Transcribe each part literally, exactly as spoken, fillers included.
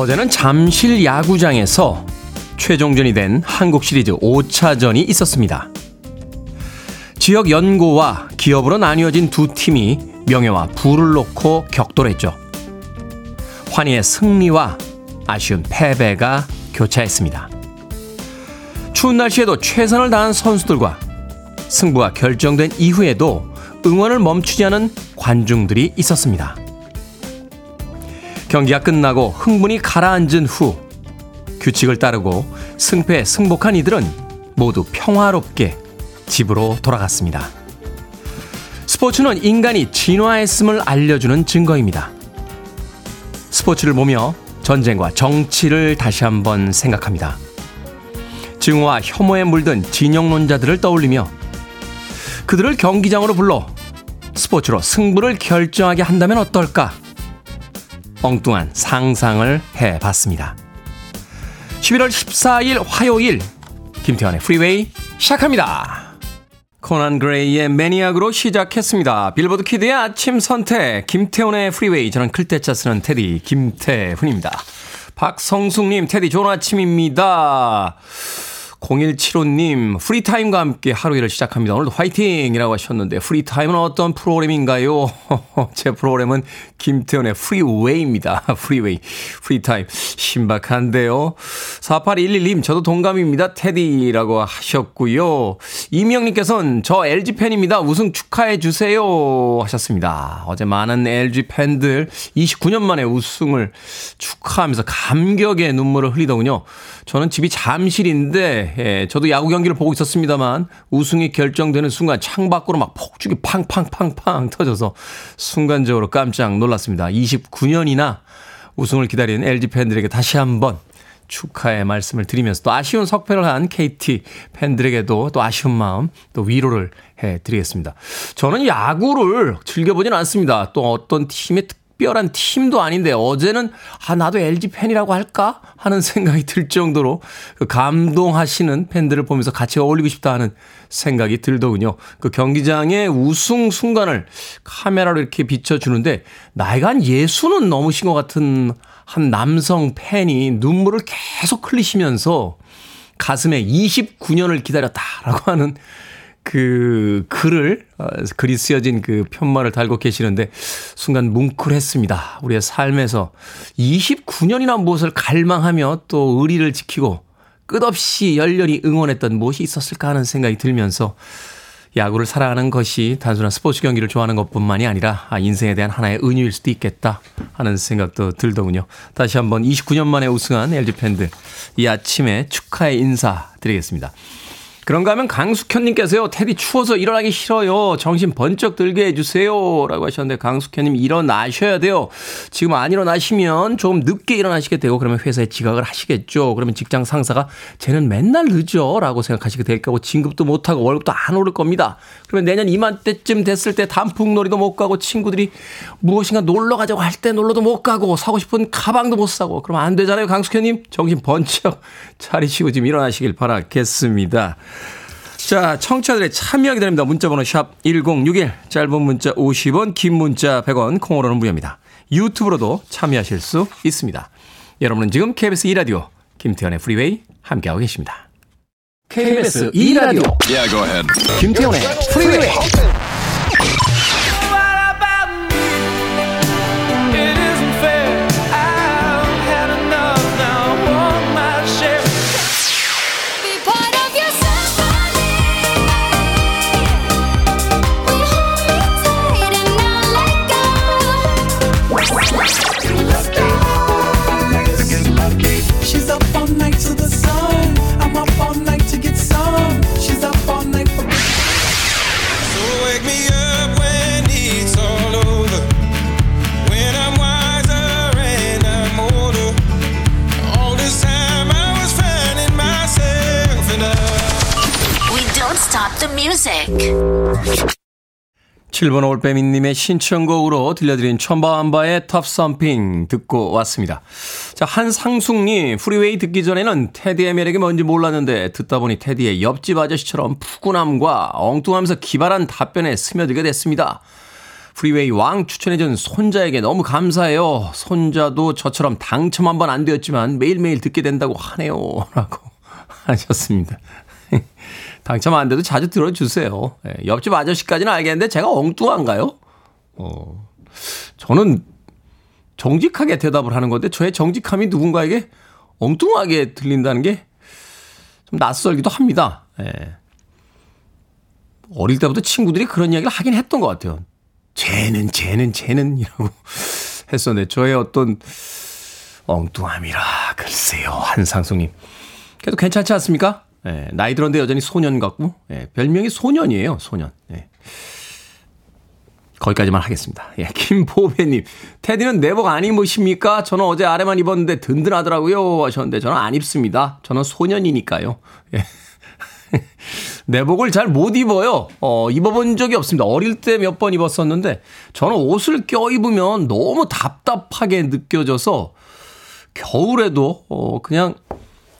어제는 잠실 야구장에서 최종전이 된 한국 시리즈 오 차전이 있었습니다. 지역 연고와 기업으로 나뉘어진 두 팀이 명예와 부를 놓고 격돌했죠. 환희의 승리와 아쉬운 패배가 교차했습니다. 추운 날씨에도 최선을 다한 선수들과 승부가 결정된 이후에도 응원을 멈추지 않은 관중들이 있었습니다. 경기가 끝나고 흥분이 가라앉은 후 규칙을 따르고 승패에 승복한 이들은 모두 평화롭게 집으로 돌아갔습니다. 스포츠는 인간이 진화했음을 알려주는 증거입니다. 스포츠를 보며 전쟁과 정치를 다시 한번 생각합니다. 증오와 혐오에 물든 진영론자들을 떠올리며 그들을 경기장으로 불러 스포츠로 승부를 결정하게 한다면 어떨까? 엉뚱한 상상을 해봤습니다. 십일월 십사일 화요일 김태환의 프리웨이 시작합니다. 코난 그레이의 매니악으로 시작했습니다. 빌보드 키드의 아침 선택 김태훈의 프리웨이. 저는 클때짜 쓰는 테디 김태훈입니다. 박성숙님, 테디 좋은 아침입니다. 공일칠오님, 프리타임과 함께 하루 일을 시작합니다. 오늘도 화이팅이라고 하셨는데 프리타임은 어떤 프로그램인가요? 제 프로그램은 김태훈의 프리웨이입니다. 프리웨이, 프리타임 신박한데요. 사팔일일님, 저도 동감입니다. 테디라고 하셨고요. 이명님께서는 저 엘지 팬입니다. 우승 축하해 주세요 하셨습니다. 어제 많은 엘지 팬들 이십구 년 만에 우승을 축하하면서 감격의 눈물을 흘리더군요. 저는 집이 잠실인데 예, 저도 야구 경기를 보고 있었습니다만 우승이 결정되는 순간 창밖으로 막 폭죽이 팡팡팡팡 터져서 순간적으로 깜짝 놀랐습니다. 이십구 년이나 우승을 기다리는 엘지 팬들에게 다시 한번 축하의 말씀을 드리면서 또 아쉬운 석패를 한 케이티 팬들에게도 또 아쉬운 마음 또 위로를 해드리겠습니다. 저는 야구를 즐겨보진 않습니다. 또 어떤 팀의 특 특별한 팀도 아닌데 어제는 아 나도 엘지 팬이라고 할까 하는 생각이 들 정도로 그 감동하시는 팬들을 보면서 같이 어울리고 싶다 하는 생각이 들더군요. 그 경기장의 우승 순간을 카메라로 이렇게 비춰주는데 나이가 한 예순은 넘으신 것 같은 한 남성 팬이 눈물을 계속 흘리시면서 가슴에 이십구 년을 기다렸다라고 하는 그 글을 글이 쓰여진 그 편말을 달고 계시는데 순간 뭉클했습니다. 우리의 삶에서 이십구 년이나 무엇을 갈망하며 또 의리를 지키고 끝없이 열렬히 응원했던 무엇이 있었을까 하는 생각이 들면서 야구를 사랑하는 것이 단순한 스포츠 경기를 좋아하는 것뿐만이 아니라 아, 인생에 대한 하나의 은유일 수도 있겠다 하는 생각도 들더군요. 다시 한번 이십구 년 만에 우승한 엘지 팬들 이 아침에 축하의 인사 드리겠습니다. 그런가 하면 강숙현님께서요. 테디 추워서 일어나기 싫어요. 정신 번쩍 들게 해주세요 라고 하셨는데 강숙현님 일어나셔야 돼요. 지금 안 일어나시면 조금 늦게 일어나시게 되고 그러면 회사에 지각을 하시겠죠. 그러면 직장 상사가 쟤는 맨날 늦어 라고 생각하시게 될 거고 진급도 못하고 월급도 안 오를 겁니다. 그러면 내년 이맘때쯤 됐을 때 단풍놀이도 못 가고 친구들이 무엇인가 놀러 가자고 할 때 놀러도 못 가고 사고 싶은 가방도 못 사고 그러면 안 되잖아요. 강숙현님 정신 번쩍 차리시고 지금 일어나시길 바라겠습니다. 자, 청취자들의 참여 기다립니다. 문자번호 샵 일공육일, 짧은 문자 오십 원, 긴 문자 백 원, 콩으로는 무료입니다. 유튜브로도 참여하실 수 있습니다. 여러분은 지금 케이비에스 이 라디오 김태현의 프리웨이 함께하고 계십니다. 케이비에스 이 라디오 yeah, go ahead. 김태현의 프리웨이. 칠 번 올빼미님의 신청곡으로 들려드린 천바한바의 탑썸핑 듣고 왔습니다. 자, 한상숙님, 프리웨이 듣기 전에는 테디의 매력이 뭔지 몰랐는데 듣다 보니 테디의 옆집 아저씨처럼 푸근함과 엉뚱하면서 기발한 답변에 스며들게 됐습니다. 프리웨이 왕 추천해준 손자에게 너무 감사해요. 손자도 저처럼 당첨 한 번 안 되었지만 매일매일 듣게 된다고 하네요. 라고 하셨습니다. 당첨 안 돼도 자주 들어주세요. 옆집 아저씨까지는 알겠는데 제가 엉뚱한가요? 어, 저는 정직하게 대답을 하는 건데 저의 정직함이 누군가에게 엉뚱하게 들린다는 게 좀 낯설기도 합니다. 예. 어릴 때부터 친구들이 그런 이야기를 하긴 했던 것 같아요. 쟤는 쟤는 쟤는 이라고 했었는데 저의 어떤 엉뚱함이라 글쎄요. 한상숙님. 그래도 괜찮지 않습니까? 예, 나이 들었는데 여전히 소년 같고 예, 별명이 소년이에요. 소년. 예. 거기까지만 하겠습니다. 예, 김보배님. 테디는 내복 안 입으십니까? 저는 어제 아래만 입었는데 든든하더라고요 하셨는데 저는 안 입습니다. 저는 소년이니까요. 예. 내복을 잘 못 입어요. 어, 입어본 적이 없습니다. 어릴 때 몇 번 입었었는데 저는 옷을 껴입으면 너무 답답하게 느껴져서 겨울에도 어, 그냥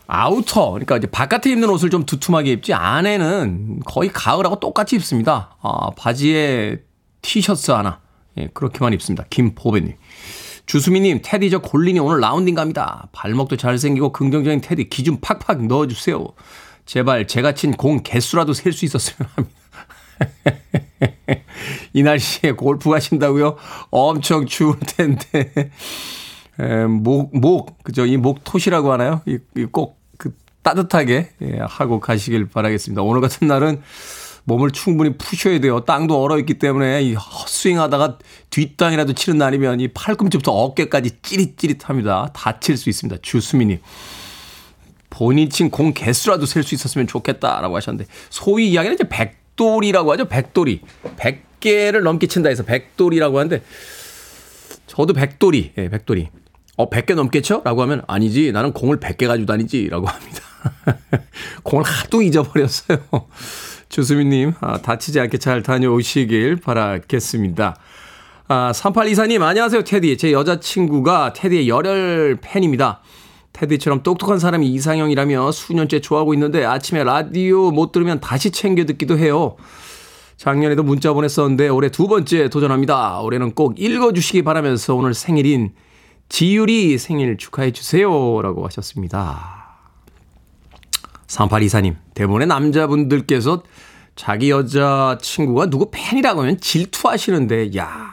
아우터, 그러니까 이제 바깥에 입는 옷을 좀 두툼하게 입지 안에는 거의 가을하고 똑같이 입습니다. 아, 바지에 티셔츠 하나. 예, 그렇게만 입습니다. 김보배님. 주수미님, 테디 저 골린이 오늘 라운딩 갑니다. 발목도 잘생기고 긍정적인 테디 기준 팍팍 넣어주세요. 제발 제가 친 공 개수라도 셀 수 있었으면 합니다. 이 날씨에 골프 가신다고요? 엄청 추울 텐데. 에, 목, 목, 그죠? 이 목 토시라고 하나요? 이, 이 꼭 그 따뜻하게 예, 하고 가시길 바라겠습니다. 오늘 같은 날은 몸을 충분히 푸셔야 돼요. 땅도 얼어있기 때문에 이 헛스윙하다가 뒷땅이라도 치는 날이면 이 팔꿈치부터 어깨까지 찌릿찌릿합니다. 다칠 수 있습니다. 주수민님. 본인 친 공 개수라도 셀 수 있었으면 좋겠다라고 하셨는데 소위 이야기는 이제 백돌이라고 하죠. 백돌이. 백 개를 넘게 친다 해서 백돌이라고 하는데 저도 백돌이. 예, 백돌이. 어, 백 개 넘게 쳐? 라고 하면 아니지. 나는 공을 백 개 가지고 다니지. 라고 합니다. 공을 하도 잊어버렸어요. 주수민님, 아, 다치지 않게 잘 다녀오시길 바라겠습니다. 아, 삼팔이사님, 안녕하세요, 테디. 제 여자친구가 테디의 열혈 팬입니다. 테디처럼 똑똑한 사람이 이상형이라며 수년째 좋아하고 있는데 아침에 라디오 못 들으면 다시 챙겨 듣기도 해요. 작년에도 문자 보냈었는데 올해 두 번째 도전합니다. 올해는 꼭 읽어주시기 바라면서 오늘 생일인 지율이 생일 축하해 주세요. 라고 하셨습니다. 삼팔이사님, 대부분의 남자분들께서 자기 여자친구가 누구 팬이라고 하면 질투하시는데 야,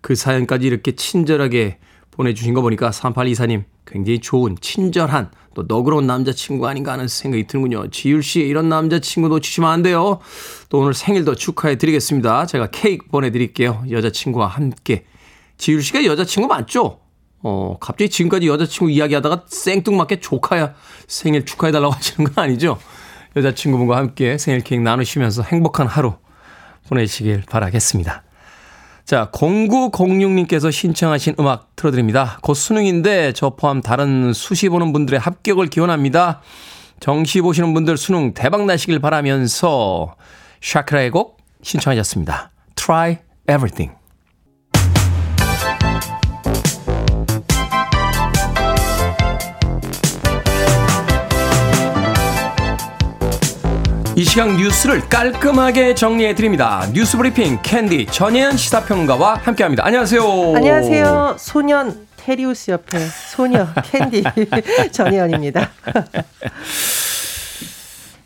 그 사연까지 이렇게 친절하게 보내주신 거 보니까 삼팔이사님 굉장히 좋은 친절한 또 너그러운 남자친구 아닌가 하는 생각이 드는군요. 지율씨 이런 남자친구 놓치시면 안 돼요. 또 오늘 생일도 축하해 드리겠습니다. 제가 케이크 보내드릴게요. 여자친구와 함께. 지율씨가 여자친구 맞죠? 어, 갑자기 지금까지 여자친구 이야기하다가 생뚱맞게 조카야 생일 축하해달라고 하시는 건 아니죠? 여자친구분과 함께 생일 케이크 나누시면서 행복한 하루 보내시길 바라겠습니다. 자, 공구공육님께서 신청하신 음악 틀어드립니다. 곧 수능인데 저 포함 다른 수시 보는 분들의 합격을 기원합니다. 정시 보시는 분들 수능 대박 나시길 바라면서 샤크라의 곡 신청하셨습니다. Try Everything. 이 시각 뉴스를 깔끔하게 정리해드립니다. 뉴스브리핑 캔디 전혜연 시사평론가와 함께합니다. 안녕하세요. 안녕하세요. 소년 테리우스 옆에 소녀 캔디 전혜연입니다.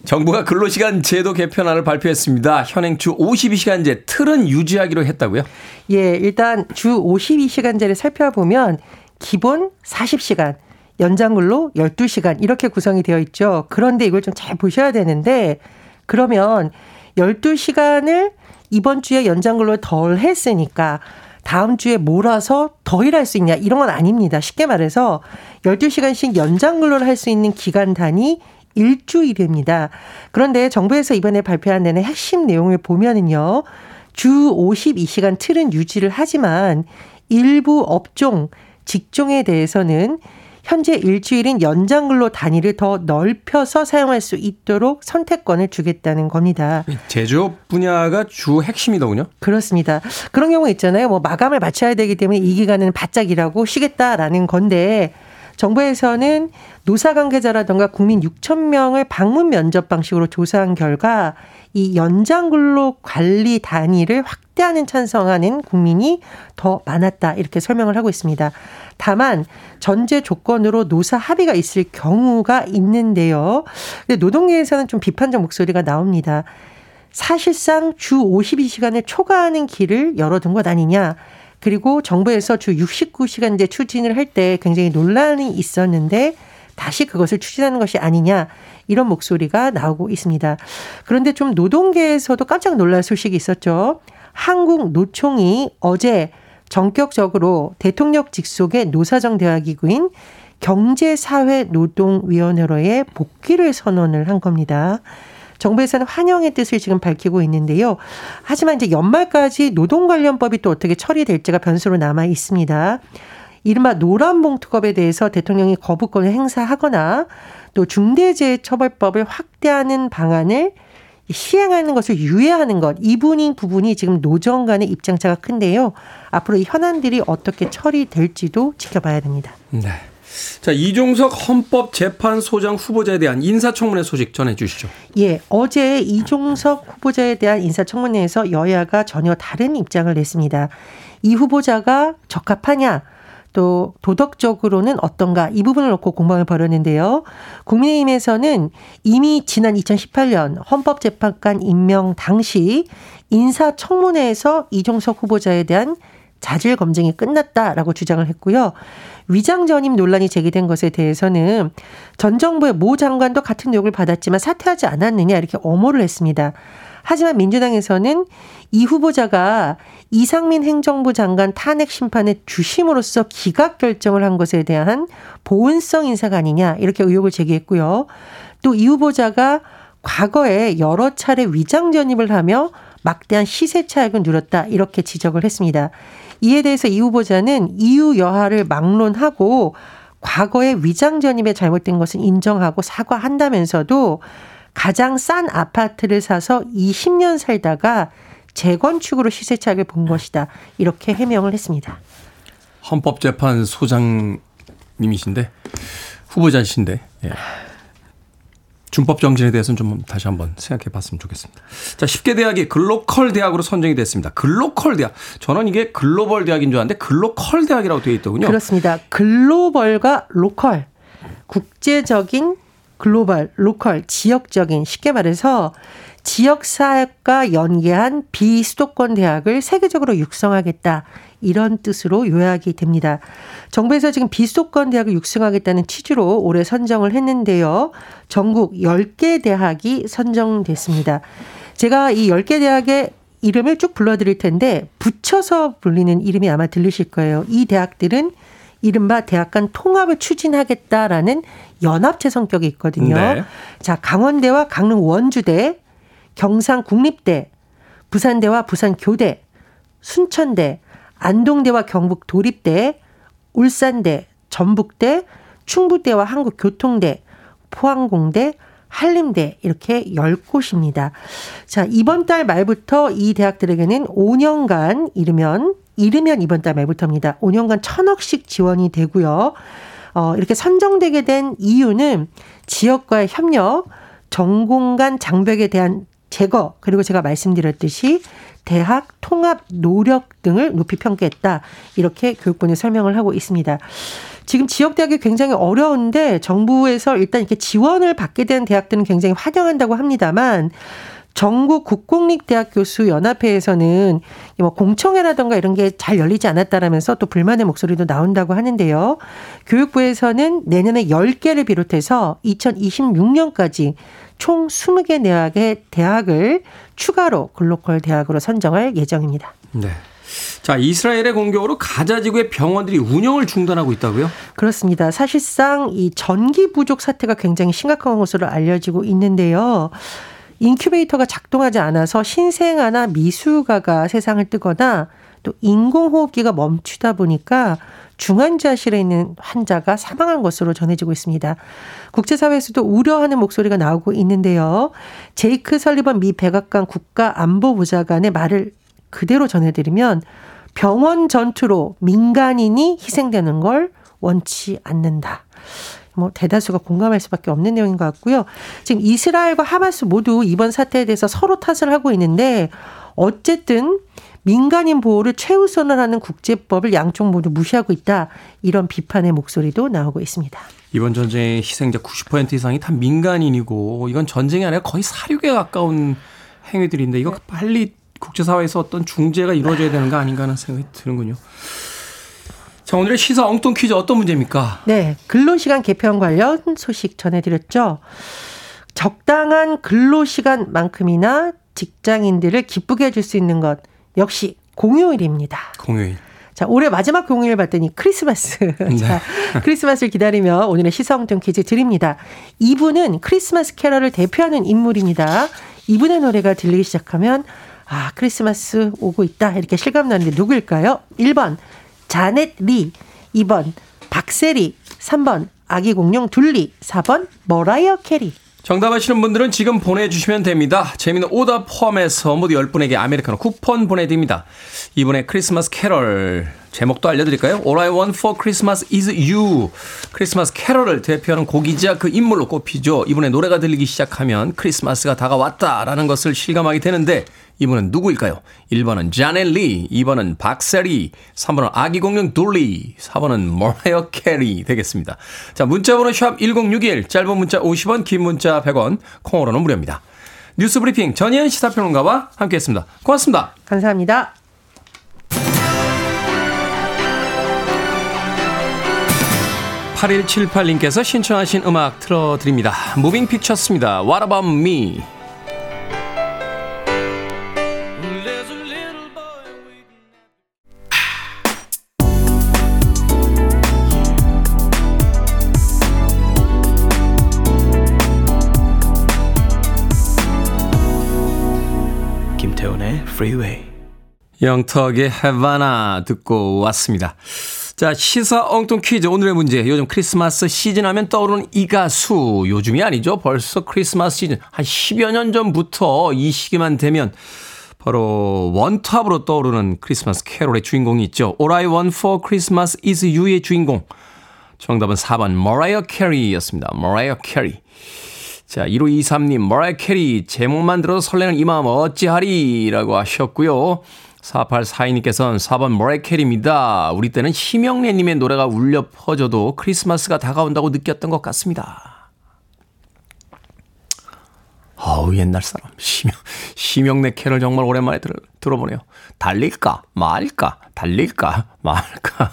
정부가 근로시간 제도 개편안을 발표했습니다. 현행 주 오십이 시간제 틀은 유지하기로 했다고요? 예, 일단 주 오십이 시간제를 살펴보면 기본 사십 시간. 연장근로 열두 시간 이렇게 구성이 되어 있죠. 그런데 이걸 좀 잘 보셔야 되는데 그러면 열두 시간을 이번 주에 연장근로 덜 했으니까 다음 주에 몰아서 더 일할 수 있냐 이런 건 아닙니다. 쉽게 말해서 열두 시간씩 연장근로를 할 수 있는 기간 단위 일주일입니다. 그런데 정부에서 이번에 발표한 내내 핵심 내용을 보면은요. 주 오십이 시간 틀은 유지를 하지만 일부 업종, 직종에 대해서는 현재 일주일인 연장근로 단위를 더 넓혀서 사용할 수 있도록 선택권을 주겠다는 겁니다. 제조업 분야가 주 핵심이더군요. 그렇습니다. 그런 경우 있잖아요. 뭐 마감을 마쳐야 되기 때문에 이 기간에는 바짝 일하고 쉬겠다라는 건데 정부에서는 노사 관계자라든가 국민 육천 명을 방문 면접 방식으로 조사한 결과 이 연장근로 관리 단위를 확대하는 찬성하는 국민이 더 많았다 이렇게 설명을 하고 있습니다. 다만 전제 조건으로 노사 합의가 있을 경우가 있는데요. 근데 노동계에서는 좀 비판적 목소리가 나옵니다. 사실상 주 오십이 시간을 초과하는 길을 열어둔 것 아니냐. 그리고 정부에서 주 육십구 시간제 추진을 할 때 굉장히 논란이 있었는데 다시 그것을 추진하는 것이 아니냐 이런 목소리가 나오고 있습니다. 그런데 좀 노동계에서도 깜짝 놀랄 소식이 있었죠. 한국 노총이 어제 전격적으로 대통령 직속의 노사정 대화기구인 경제사회노동위원회로의 복귀를 선언을 한 겁니다. 정부에서는 환영의 뜻을 지금 밝히고 있는데요. 하지만 이제 연말까지 노동 관련법이 또 어떻게 처리될지가 변수로 남아 있습니다. 이른바 노란봉투법에 대해서 대통령이 거부권을 행사하거나 또 중대재해처벌법을 확대하는 방안을 시행하는 것을 유예하는 것, 이 부분이 지금 노정 간의 입장차가 큰데요. 앞으로 이 현안들이 어떻게 처리될지도 지켜봐야 됩니다. 네. 자, 이종석 헌법재판소장 후보자에 대한 인사청문회 소식 전해 주시죠. 예, 어제 이종석 후보자에 대한 인사청문회에서 여야가 전혀 다른 입장을 냈습니다. 이 후보자가 적합하냐, 또 도덕적으로는 어떤가 이 부분을 놓고 공방을 벌였는데요. 국민의힘에서는 이미 지난 이천십팔 년 헌법재판관 임명 당시 인사청문회에서 이종석 후보자에 대한 자질 검증이 끝났다라고 주장을 했고요. 위장 전임 논란이 제기된 것에 대해서는 전 정부의 모 장관도 같은 욕을 받았지만 사퇴하지 않았느냐 이렇게 엄호를 했습니다. 하지만 민주당에서는 이 후보자가 이상민 행정부 장관 탄핵 심판의 주심으로서 기각 결정을 한 것에 대한 보은성 인사가 아니냐 이렇게 의혹을 제기했고요. 또 이 후보자가 과거에 여러 차례 위장 전임을 하며 막대한 시세 차익을 누렸다 이렇게 지적을 했습니다. 이에 대해서 이 후보자는 이유 여하를 막론하고 과거의 위장 전입에 잘못된 것은 인정하고 사과한다면서도 가장 싼 아파트를 사서 이십 년 살다가 재건축으로 시세 차익을 본 것이다 이렇게 해명을 했습니다. 헌법재판소장님이신데 후보자이신데 예. 준법 정신에 대해서는 좀 다시 한번 생각해 봤으면 좋겠습니다. 자, 십 개 대학이 글로컬 대학으로 선정이 됐습니다. 글로컬 대학. 저는 이게 글로벌 대학인 줄 알았는데 글로컬 대학이라고 되어 있더군요. 그렇습니다. 글로벌과 로컬. 국제적인 글로벌, 로컬, 지역적인 쉽게 말해서 지역 사업과 연계한 비수도권 대학을 세계적으로 육성하겠다. 이런 뜻으로 요약이 됩니다. 정부에서 지금 비수도권 대학을 육성하겠다는 취지로 올해 선정을 했는데요. 전국 열 개 대학이 선정됐습니다. 제가 이 열 개 대학의 이름을 쭉 불러드릴 텐데 붙여서 불리는 이름이 아마 들리실 거예요. 이 대학들은 이른바 대학 간 통합을 추진하겠다라는 연합체 성격이 있거든요. 네. 자, 강원대와 강릉 원주대, 경상 국립대, 부산대와 부산 교대, 순천대, 안동대와 경북 도립대, 울산대, 전북대, 충북대와 한국교통대, 포항공대, 한림대 이렇게 열 곳입니다. 자, 이번 달 말부터 이 대학들에게는 오 년간 이르면 이르면 이번 달 말부터입니다. 오 년간 천억씩 지원이 되고요. 어, 이렇게 선정되게 된 이유는 지역과의 협력, 전공 간 장벽에 대한 제거, 그리고 제가 말씀드렸듯이 대학 통합 노력 등을 높이 평가했다. 이렇게 교육부는 설명을 하고 있습니다. 지금 지역대학이 굉장히 어려운데 정부에서 일단 이렇게 지원을 받게 된 대학들은 굉장히 환영한다고 합니다만 전국 국공립대학 교수 연합회에서는 뭐 공청회라든가 이런 게 잘 열리지 않았다라면서 또 불만의 목소리도 나온다고 하는데요. 교육부에서는 내년에 열 개를 비롯해서 이천이십육 년까지 총 스무 개 대학의 대학을 추가로 글로컬 대학으로 선정할 예정입니다. 네. 자, 이스라엘의 공격으로 가자 지구의 병원들이 운영을 중단하고 있다고요? 그렇습니다. 사실상 이 전기 부족 사태가 굉장히 심각한 것으로 알려지고 있는데요. 인큐베이터가 작동하지 않아서 신생아나 미숙아가 세상을 뜨거나 또 인공호흡기가 멈추다 보니까 중환자실에 있는 환자가 사망한 것으로 전해지고 있습니다. 국제사회에서도 우려하는 목소리가 나오고 있는데요. 제이크 설리번 미 백악관 국가안보보좌관의 말을 그대로 전해드리면 병원 전투로 민간인이 희생되는 걸 원치 않는다. 뭐 대다수가 공감할 수밖에 없는 내용인 것 같고요. 지금 이스라엘과 하마스 모두 이번 사태에 대해서 서로 탓을 하고 있는데 어쨌든 민간인 보호를 최우선을 하는 국제법을 양쪽 모두 무시하고 있다. 이런 비판의 목소리도 나오고 있습니다. 이번 전쟁의 희생자 구십 퍼센트 이상이 다 민간인이고 이건 전쟁이 아니라 거의 사륙에 가까운 행위들인데 이거 빨리 국제사회에서 어떤 중재가 이루어져야 되는 거 아닌가 하는 생각이 드는군요. 자, 오늘의 시사 엉뚱 퀴즈 어떤 문제입니까? 네, 근로시간 개편 관련 소식 전해드렸죠. 적당한 근로시간만큼이나 직장인들을 기쁘게 해줄 수 있는 것 역시 공휴일입니다. 공휴일. 자, 올해 마지막 공휴일 봤더니 크리스마스. 네. 자, 크리스마스를 기다리며 오늘의 시사 엉뚱 퀴즈 드립니다. 이분은 크리스마스 캐럴을 대표하는 인물입니다. 이분의 노래가 들리기 시작하면 아, 크리스마스 오고 있다 이렇게 실감나는데 누구일까요? 일 번 자넷 리, 이 번 박세리, 삼 번 아기 공룡 둘리, 사 번 머라이어 캐리. 정답하시는 분들은 지금 보내주시면 됩니다. 재미있는 오답 포함해서 모두 열 분에게 아메리카노 쿠폰 보내드립니다. 이번에 크리스마스 캐럴 제목도 알려드릴까요? All I Want for Christmas is You. 크리스마스 캐럴을 대표하는 곡이자 그 인물로 꼽히죠. 이분의 노래가 들리기 시작하면 크리스마스가 다가왔다라는 것을 실감하게 되는데 이분은 누구일까요? 일 번은 자넷 리, 이 번은 박세리, 삼 번은 아기 공룡 둘리, 사 번은 머라이어 캐리 되겠습니다. 자, 문자번호 샵 일공육일, 짧은 문자 오십 원, 긴 문자 백 원, 콩으로는 무료입니다. 뉴스 브리핑 전희연 시사평론가와 함께했습니다. 고맙습니다. 감사합니다. 팔일칠팔님께서 신청하신 음악 틀어드립니다. 무빙 픽처스입니다. What about me? Freeway. 영턱의 하바나 듣고 왔습니다. 자, 시사 엉뚱 퀴즈 오늘의 문제. 요즘 크리스마스 시즌 하면 떠오르는 이 가수. 요즘이 아니죠. 벌써 크리스마스 시즌 한 십여 년 전부터 이 시기만 되면 바로 원탑으로 떠오르는 크리스마스 캐롤의 주인공이 있죠. All I Want for Christmas is You의 주인공. 정답은 사 번 머라이어 캐리였습니다. 머라이어 캐리. 자, 일오이삼님, 머라이어 캐리, 제목만 들어도 설레는 이 마음 어찌하리라고 하셨고요. 사팔사이님께서는 사 번 머라이어 캐리입니다. 우리 때는 심영래님의 노래가 울려 퍼져도 크리스마스가 다가온다고 느꼈던 것 같습니다. 아우, 옛날 사람. 심영, 심영래 캐를 정말 오랜만에 들, 들어보네요. 달릴까? 말까? 달릴까? 말까?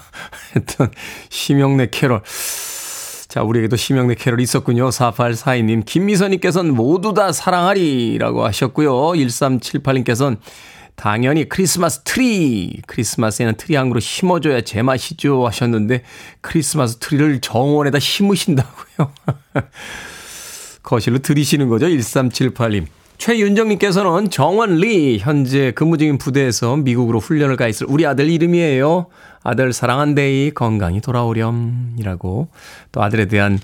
하여튼, 심영래 캐럴. 자, 우리에게도 심형래 캐럴이 있었군요. 사팔사이님, 김미선님께서는 모두 다 사랑하리라고 하셨고요. 일삼칠팔님께서는 당연히 크리스마스 트리, 크리스마스에는 트리 한 그루 심어줘야 제맛이죠 하셨는데 크리스마스 트리를 정원에다 심으신다고요. 거실로 들이시는 거죠. 일삼칠팔님. 최윤정님께서는 정원리, 현재 근무 중인 부대에서 미국으로 훈련을 가 있을 우리 아들 이름이에요. 아들 사랑한데이, 건강히 돌아오렴이라고 또 아들에 대한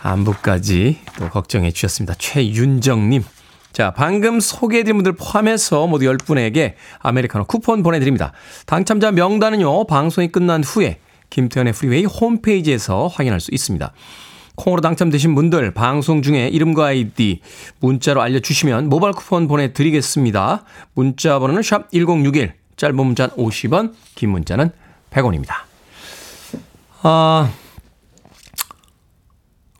안부까지 또 걱정해 주셨습니다. 최윤정님. 자, 방금 소개해드린 분들 포함해서 모두 열 분에게 아메리카노 쿠폰 보내드립니다. 당첨자 명단은요, 방송이 끝난 후에 김태현의 프리웨이 홈페이지에서 확인할 수 있습니다. 콩으로 당첨되신 분들 방송 중에 이름과 아이디 문자로 알려주시면 모바일 쿠폰 보내드리겠습니다. 문자 번호는 샵 일공육일, 짧은 문자는 오십 원, 긴 문자는 백 원입니다. 아,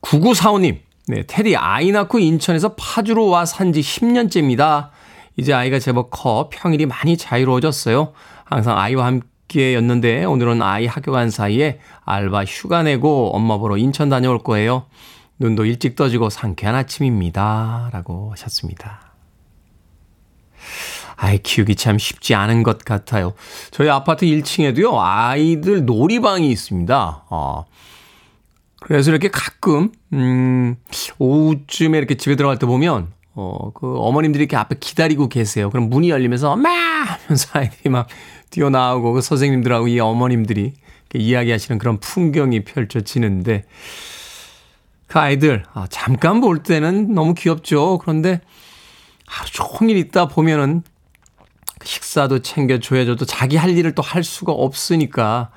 구구사오님, 네, 테디 아이 낳고 인천에서 파주로 와 산 지 십 년째입니다. 이제 아이가 제법 커 평일이 많이 자유로워졌어요. 항상 아이와 함께 였는데 오늘은 아이 학교 간 사이에 알바 휴가 내고 엄마 보러 인천 다녀올 거예요. 눈도 일찍 떠지고 상쾌한 아침입니다. 라고 하셨습니다. 아이 키우기 참 쉽지 않은 것 같아요. 저희 아파트 일 층에도요. 아이들 놀이방이 있습니다. 어. 그래서 이렇게 가끔 음, 오후쯤에 이렇게 집에 들어갈 때 보면 어, 그 어머님들이 이렇게 앞에 기다리고 계세요. 그럼 문이 열리면서 엄마 하면서 아이들이 막 뛰어나오고 그 선생님들하고 이 어머님들이 이야기하시는 그런 풍경이 펼쳐지는데 그 아이들 아, 잠깐 볼 때는 너무 귀엽죠. 그런데 하루 종일 있다 보면은 식사도 챙겨줘야죠. 또 자기 할 일을 또 할 수가 없으니까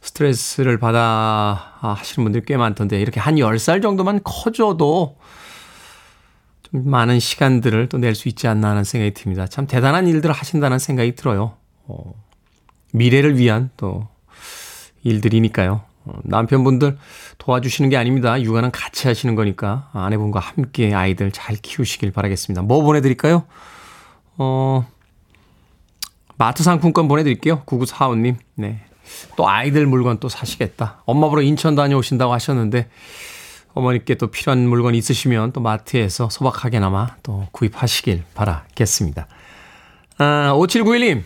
스트레스를 받아 하시는 분들이 꽤 많던데 이렇게 한 열 살 정도만 커져도 좀 많은 시간들을 또 낼 수 있지 않나 하는 생각이 듭니다. 참 대단한 일들을 하신다는 생각이 들어요. 어, 미래를 위한 또 일들이니까요. 어, 남편분들 도와주시는 게 아닙니다. 육아는 같이 하시는 거니까 아내분과 함께 아이들 잘 키우시길 바라겠습니다. 뭐 보내드릴까요? 어, 마트 상품권 보내드릴게요. 구구사오 님. 네. 또 아이들 물건 또 사시겠다. 엄마 보러 인천 다녀오신다고 하셨는데 어머니께 또 필요한 물건 있으시면 또 마트에서 소박하게나마 또 구입하시길 바라겠습니다. 아, 오칠구일 님.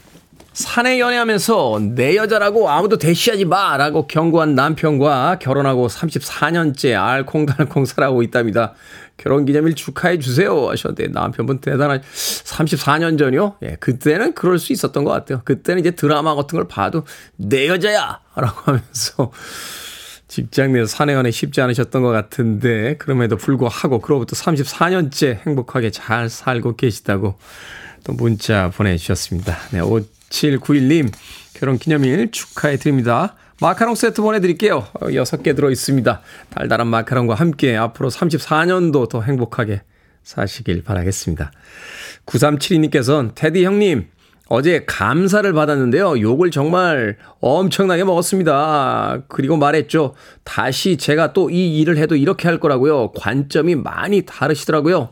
사내 연애하면서 내 여자라고 아무도 대시하지 마라고 경고한 남편과 결혼하고 삼십사 년째 알콩달콩 살아오고 있답니다. 결혼기념일 축하해 주세요 하셨는데 남편분 대단한 삼십사 년 전이요? 예, 그때는 그럴 수 있었던 것 같아요. 그때는 이제 드라마 같은 걸 봐도 내 여자야 라고 하면서 직장 내에서 사내 연애 쉽지 않으셨던 것 같은데 그럼에도 불구하고 그로부터 삼십사 년째 행복하게 잘 살고 계시다고 또 문자 보내주셨습니다. 네, 칠구일 님 결혼기념일 축하해드립니다. 마카롱 세트 보내드릴게요. 여섯 개 들어있습니다. 달달한 마카롱과 함께 앞으로 삼십사 년도 더 행복하게 사시길 바라겠습니다. 구삼칠이 님께서는 테디 형님 어제 감사를 받았는데요. 욕을 정말 엄청나게 먹었습니다. 그리고 말했죠. 다시 제가 또 이 일을 해도 이렇게 할 거라고요. 관점이 많이 다르시더라고요.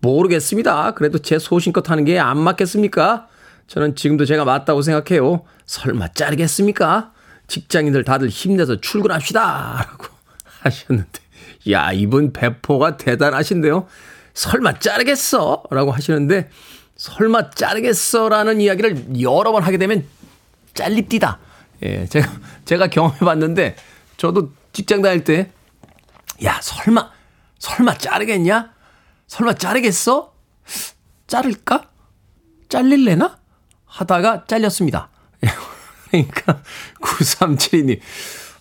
모르겠습니다. 그래도 제 소신껏 하는 게 안 맞겠습니까? 저는 지금도 제가 맞다고 생각해요. 설마 자르겠습니까? 직장인들 다들 힘내서 출근합시다 라고 하셨는데 야 이분 배포가 대단하신데요. 설마 자르겠어 라고 하시는데 설마 자르겠어 라는 이야기를 여러 번 하게 되면 잘립디다. 예, 제가, 제가 경험해봤는데 저도 직장 다닐 때 야 설마 설마 자르겠냐? 설마 자르겠어? 자를까? 잘릴래나? 하다가 잘렸습니다. 그러니까 구삼칠이 님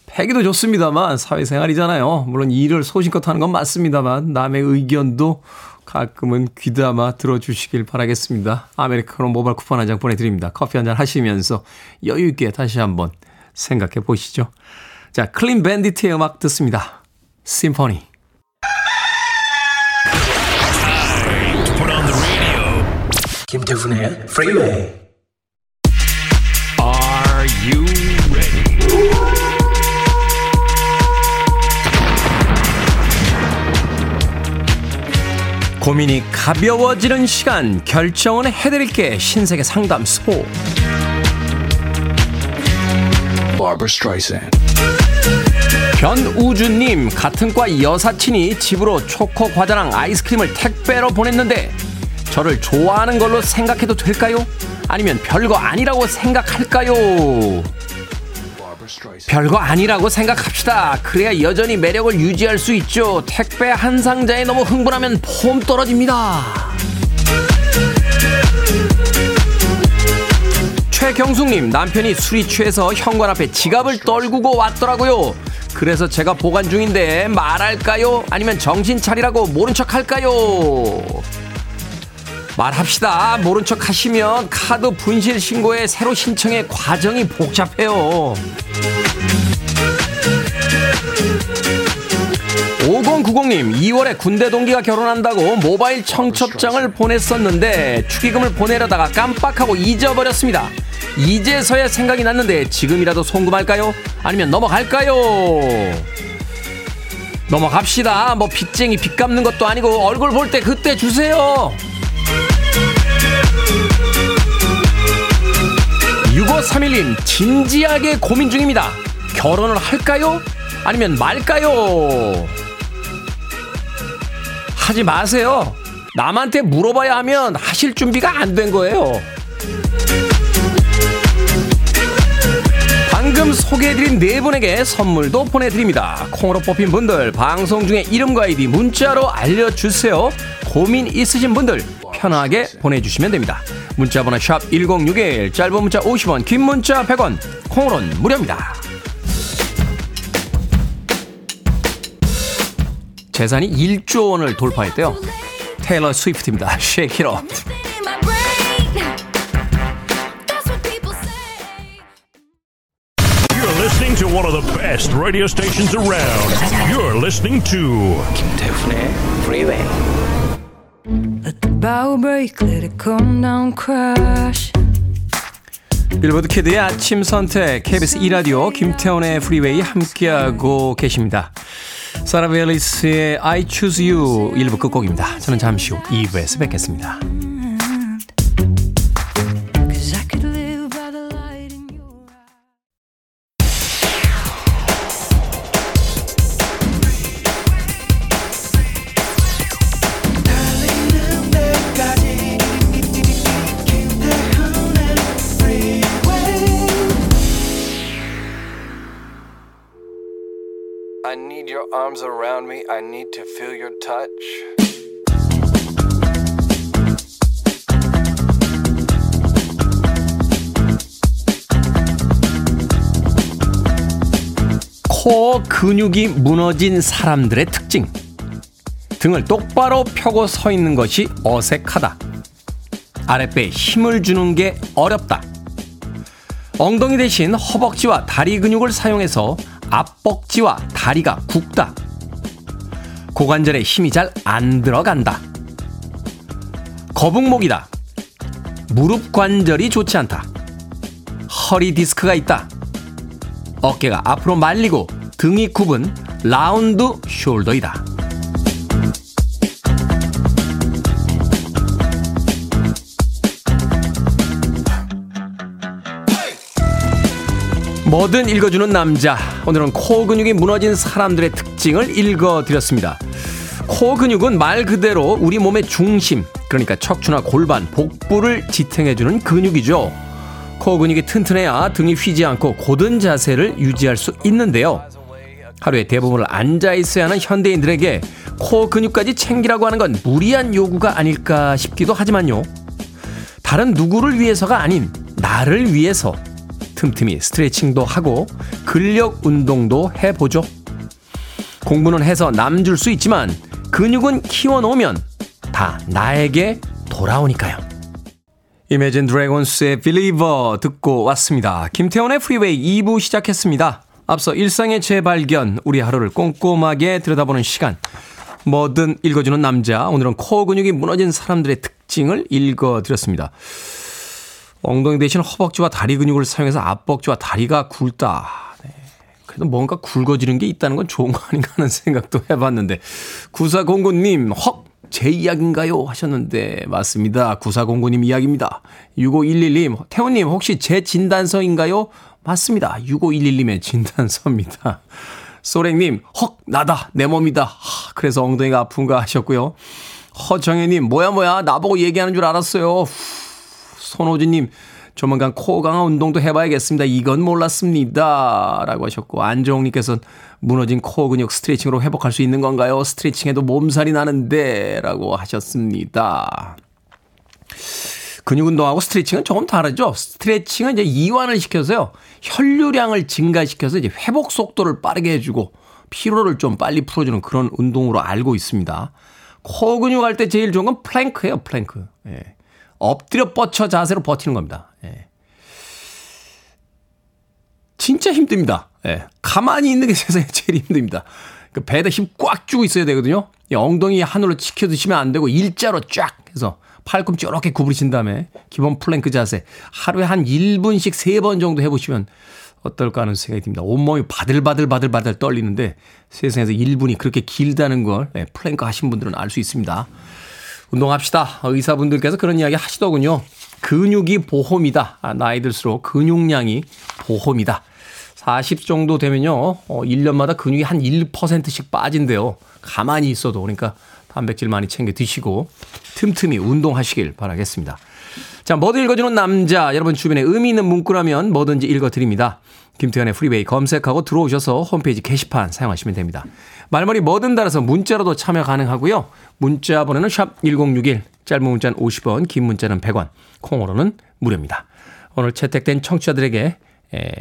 패기도 좋습니다만 사회생활이잖아요. 물론 일을 소신껏 하는 건 맞습니다만 남의 의견도 가끔은 귀담아 들어주시길 바라겠습니다. 아메리카노 모바일 쿠폰 한 장 보내드립니다. 커피 한 잔 하시면서 여유 있게 다시 한번 생각해 보시죠. 자, 클린 밴디트의 음악 듣습니다. 심포니. 김태훈의 Freeway. Are you ready? 고민이 가벼워지는 시간 결정은 해드릴게 신세계 상담소. Barbara Streisand. 변우주님 같은 과 여사친이 집으로 초코 과자랑 아이스크림을 택배로 보냈는데. 저를 좋아하는 걸로 생각해도 될까요? 아니면 별거 아니라고 생각할까요? 별거 아니라고 생각합시다. 그래야 여전히 매력을 유지할 수 있죠. 택배 한 상자에 너무 흥분하면 폼 떨어집니다. 최경숙님, 남편이 술이 취해서 현관 앞에 지갑을 떨구고 왔더라고요. 그래서 제가 보관 중인데 말할까요? 아니면 정신 차리라고 모른 척할까요? 말합시다. 모른 척 하시면 카드 분실 신고에 새로 신청의 과정이 복잡해요. 오공구공 님 이월에 군대 동기가 결혼한다고 모바일 청첩장을 보냈었는데 축의금을 보내려다가 깜빡하고 잊어버렸습니다. 이제서야 생각이 났는데 지금이라도 송금할까요? 아니면 넘어갈까요? 넘어갑시다. 뭐 빚쟁이 빚 갚는 것도 아니고 얼굴 볼 때 그때 주세요. 육오삼일 님 진지하게 고민 중입니다. 결혼을 할까요? 아니면 말까요? 하지 마세요. 남한테 물어봐야 하면 하실 준비가 안 된 거예요. 방금 소개해드린 네 분에게 선물도 보내드립니다. 콩으로 뽑힌 분들 방송 중에 이름과 아이디 문자로 알려주세요. 고민 있으신 분들 편하게 보내주시면 됩니다. 문자번호 샵 일공육일 짧은 문자 오십 원 긴 문자 백 원 콩으로는 무료입니다. 재산이 일조 원을 돌파했대요. 테일러 스위프트입니다. Shake it up. You're listening listening to one of the best radio stations around. You're listening to 김태훈의 Freeway. Let the bow break, let it come down, crash. 빌보드 키드의 아침 선택 케이비에스 이 라디오 김태훈의 프리웨이 함께하고 계십니다. 사라 벨리스의 I Choose You 일 부 끝곡입니다. 저는 잠시 후 이 부에서 뵙겠습니다. I need your arms around me. I need to feel your touch. 코어 근육이 무너진 사람들의 특징. 등을 똑바로 펴고 서 있는 것이 어색하다. 아랫배에 힘을 주는 게 어렵다. 엉덩이 대신 허벅지와 다리 근육을 사용해서 앞벅지와 다리가 굽다. 고관절에 힘이 잘 안 들어간다. 거북목이다. 무릎 관절이 좋지 않다. 허리 디스크가 있다. 어깨가 앞으로 말리고 등이 굽은 라운드 숄더이다. 뭐든 읽어주는 남자, 오늘은 코어 근육이 무너진 사람들의 특징을 읽어드렸습니다. 코어 근육은 말 그대로 우리 몸의 중심, 그러니까 척추나 골반, 복부를 지탱해주는 근육이죠. 코어 근육이 튼튼해야 등이 휘지 않고 고든 자세를 유지할 수 있는데요. 하루의 대부분을 앉아 있어야 하는 현대인들에게 코어 근육까지 챙기라고 하는 건 무리한 요구가 아닐까 싶기도 하지만요. 다른 누구를 위해서가 아닌 나를 위해서 틈틈이 스트레칭도 하고 근력 운동도 해보죠. 공부는 해서 남줄 수 있지만 근육은 키워놓으면 다 나에게 돌아오니까요. Imagine Dragons의 Believer 듣고 왔습니다. 김태원의 프리웨이 이 부 시작했습니다. 앞서 일상의 재발견, 우리 하루를 꼼꼼하게 들여다보는 시간. 뭐든 읽어주는 남자, 오늘은 코어 근육이 무너진 사람들의 특징을 읽어드렸습니다. 엉덩이 대신 허벅지와 다리 근육을 사용해서 앞벅지와 다리가 굵다. 네. 그래도 뭔가 굵어지는 게 있다는 건 좋은 거 아닌가 하는 생각도 해봤는데. 구사공구 님, 헉! 제 이야기인가요? 하셨는데 맞습니다. 구사공구 님 이야기입니다. 육오일일 님, 태훈님 혹시 제 진단서인가요? 맞습니다. 육오일일 님의 진단서입니다. 소랭님, 헉! 나다! 내 몸이다! 하, 그래서 엉덩이가 아픈가 하셨고요. 허정혜님, 뭐야 뭐야 나보고 얘기하는 줄 알았어요. 손호진님, 조만간 코어 강화 운동도 해봐야겠습니다. 이건 몰랐습니다. 라고 하셨고, 안정욱님께서는 무너진 코어 근육 스트레칭으로 회복할 수 있는 건가요? 스트레칭해도 몸살이 나는데 라고 하셨습니다. 근육 운동하고 스트레칭은 조금 다르죠. 스트레칭은 이제 이완을 시켜서요, 혈류량을 증가시켜서 이제 회복 속도를 빠르게 해주고 피로를 좀 빨리 풀어주는 그런 운동으로 알고 있습니다. 코어 근육 할 때 제일 좋은 건 플랭크예요. 플랭크. 예. 엎드려 뻗쳐 자세로 버티는 겁니다. 예. 진짜 힘듭니다. 예. 가만히 있는 게 세상에 제일 힘듭니다. 그 배에다 힘 꽉 주고 있어야 되거든요. 예, 엉덩이 한올로 치켜 드시면 안 되고 일자로 쫙 해서 팔꿈치 이렇게 구부리신 다음에 기본 플랭크 자세 하루에 한 일 분씩 세 번 정도 해보시면 어떨까 하는 생각이 듭니다. 온몸이 바들바들 바들바들 떨리는데 세상에서 일 분이 그렇게 길다는 걸 예, 플랭크 하신 분들은 알 수 있습니다. 운동합시다. 의사분들께서 그런 이야기 하시더군요. 근육이 보험이다. 아, 나이 들수록 근육량이 보험이다. 사십 정도 되면요. 어, 일 년마다 근육이 한 일 퍼센트씩 빠진대요. 가만히 있어도. 그러니까 단백질 많이 챙겨 드시고 틈틈이 운동하시길 바라겠습니다. 자, 뭐든 읽어주는 남자. 여러분 주변에 의미 있는 문구라면 뭐든지 읽어드립니다. 김태현의 프리베이 검색하고 들어오셔서 홈페이지 게시판 사용하시면 됩니다. 말머리 뭐든 달아서 문자로도 참여 가능하고요. 문자 번호는 샵 천육십일, 짧은 문자는 오십 원, 긴 문자는 백 원, 콩으로는 무료입니다. 오늘 채택된 청취자들에게 에,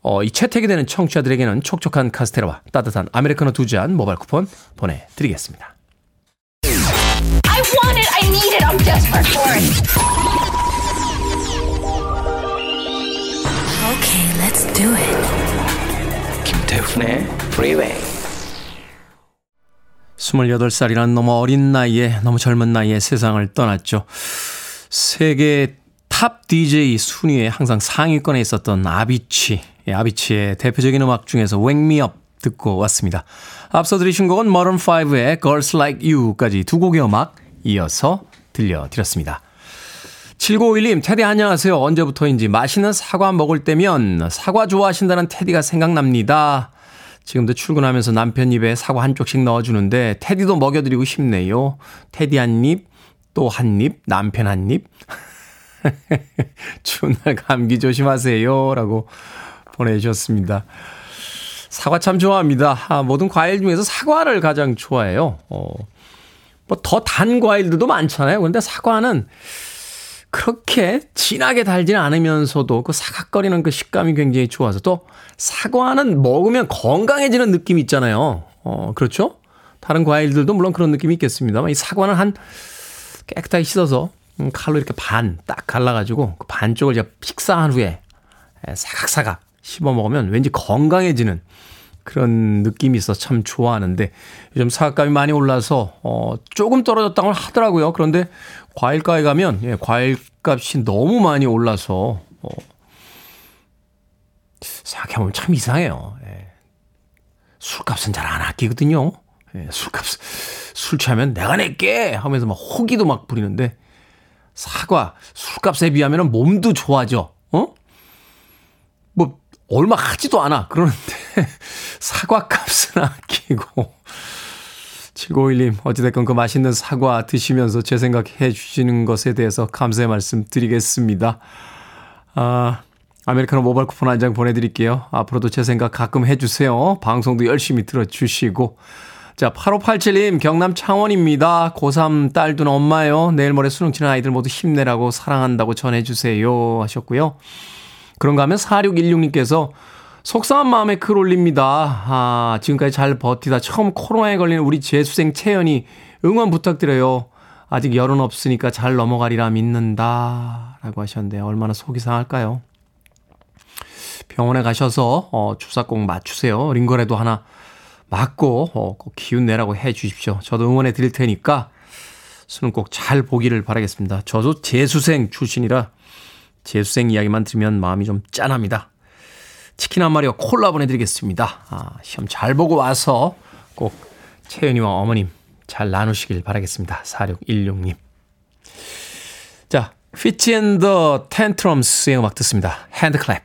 어, 이 채택이 되는 청취자들에게는 촉촉한 카스테라와 따뜻한 아메리카노 두 잔 모바일 쿠폰 보내드리겠습니다. I want it, I need it, I'm desperate for it. Okay, let's do it. 임백천의 프리웨이. 스물여덟 살이란 너무 어린 나이에 너무 젊은 나이에 세상을 떠났죠. 세계 탑 디제이 순위에 항상 상위권에 있었던 아비치, 아비치의 대표적인 음악 중에서 Wake Me Up 듣고 왔습니다. 앞서 들으신 곡은 머른 파이브의 Girls Like You까지 두 곡의 음악 이어서 들려드렸습니다. 칠구오일 님, 테디 안녕하세요. 언제부터인지 맛있는 사과 먹을 때면 사과 좋아하신다는 테디가 생각납니다. 지금도 출근하면서 남편 입에 사과 한 쪽씩 넣어주는데 테디도 먹여드리고 싶네요. 테디 한 입, 또 한 입, 남편 한 입. 추운 날 감기 조심하세요. 라고 보내주셨습니다. 사과 참 좋아합니다. 아, 모든 과일 중에서 사과를 가장 좋아해요. 어, 뭐 더 단 과일들도 많잖아요. 그런데 사과는 그렇게 진하게 달지는 않으면서도 그 사각거리는 그 식감이 굉장히 좋아서, 또 사과는 먹으면 건강해지는 느낌이 있잖아요. 어, 그렇죠? 다른 과일들도 물론 그런 느낌이 있겠습니다만 이 사과는 한 깨끗하게 씻어서 칼로 이렇게 반 딱 갈라가지고 그 반쪽을 이제 식사한 후에 사각사각 씹어 먹으면 왠지 건강해지는 그런 느낌이 있어서 참 좋아하는데, 요즘 사과값이 많이 올라서 어, 조금 떨어졌다고 하더라고요. 그런데 과일가에 가면 예, 과일값이 너무 많이 올라서 어, 생각해보면 참 이상해요. 예. 술값은 잘 안 아끼거든요. 예, 술값, 술 취하면 내가 낼게 하면서 막 호기도 막 부리는데, 사과 술값에 비하면 몸도 좋아져. 어? 뭐 얼마 하지도 않아. 그러는데 사과값은 아끼고. 칠구오일 님, 어찌됐건 그 맛있는 사과 드시면서 제 생각해 주시는 것에 대해서 감사의 말씀 드리겠습니다. 아, 아메리카노 모바일 쿠폰 한 장 보내드릴게요. 앞으로도 제 생각 가끔 해주세요. 방송도 열심히 들어주시고. 자, 팔오팔칠 님, 경남 창원입니다. 고삼 딸 둔 엄마요. 내일 모레 수능 치는 아이들 모두 힘내라고 사랑한다고 전해주세요 하셨고요. 그런가 하면 사육일육 님께서 속상한 마음에 글 올립니다. 아, 지금까지 잘 버티다 처음 코로나에 걸리는 우리 재수생 채연이 응원 부탁드려요. 아직 열은 없으니까 잘 넘어가리라 믿는다 라고 하셨는데 얼마나 속이 상할까요? 병원에 가셔서 어, 주사 꼭 맞추세요. 링거라도 하나 맞고 어, 꼭 기운 내라고 해 주십시오. 저도 응원해 드릴 테니까 수능 꼭 잘 보기를 바라겠습니다. 저도 재수생 출신이라 재수생 이야기만 들으면 마음이 좀 짠합니다. 치킨 한 마리와 콜라 보내드리겠습니다. 아, 시험 잘 보고 와서 꼭 채연이와 어머님 잘 나누시길 바라겠습니다. 사육일육 님. 자, 피치 앤 더 텐트럼스의 음악 듣습니다. 핸드클랩.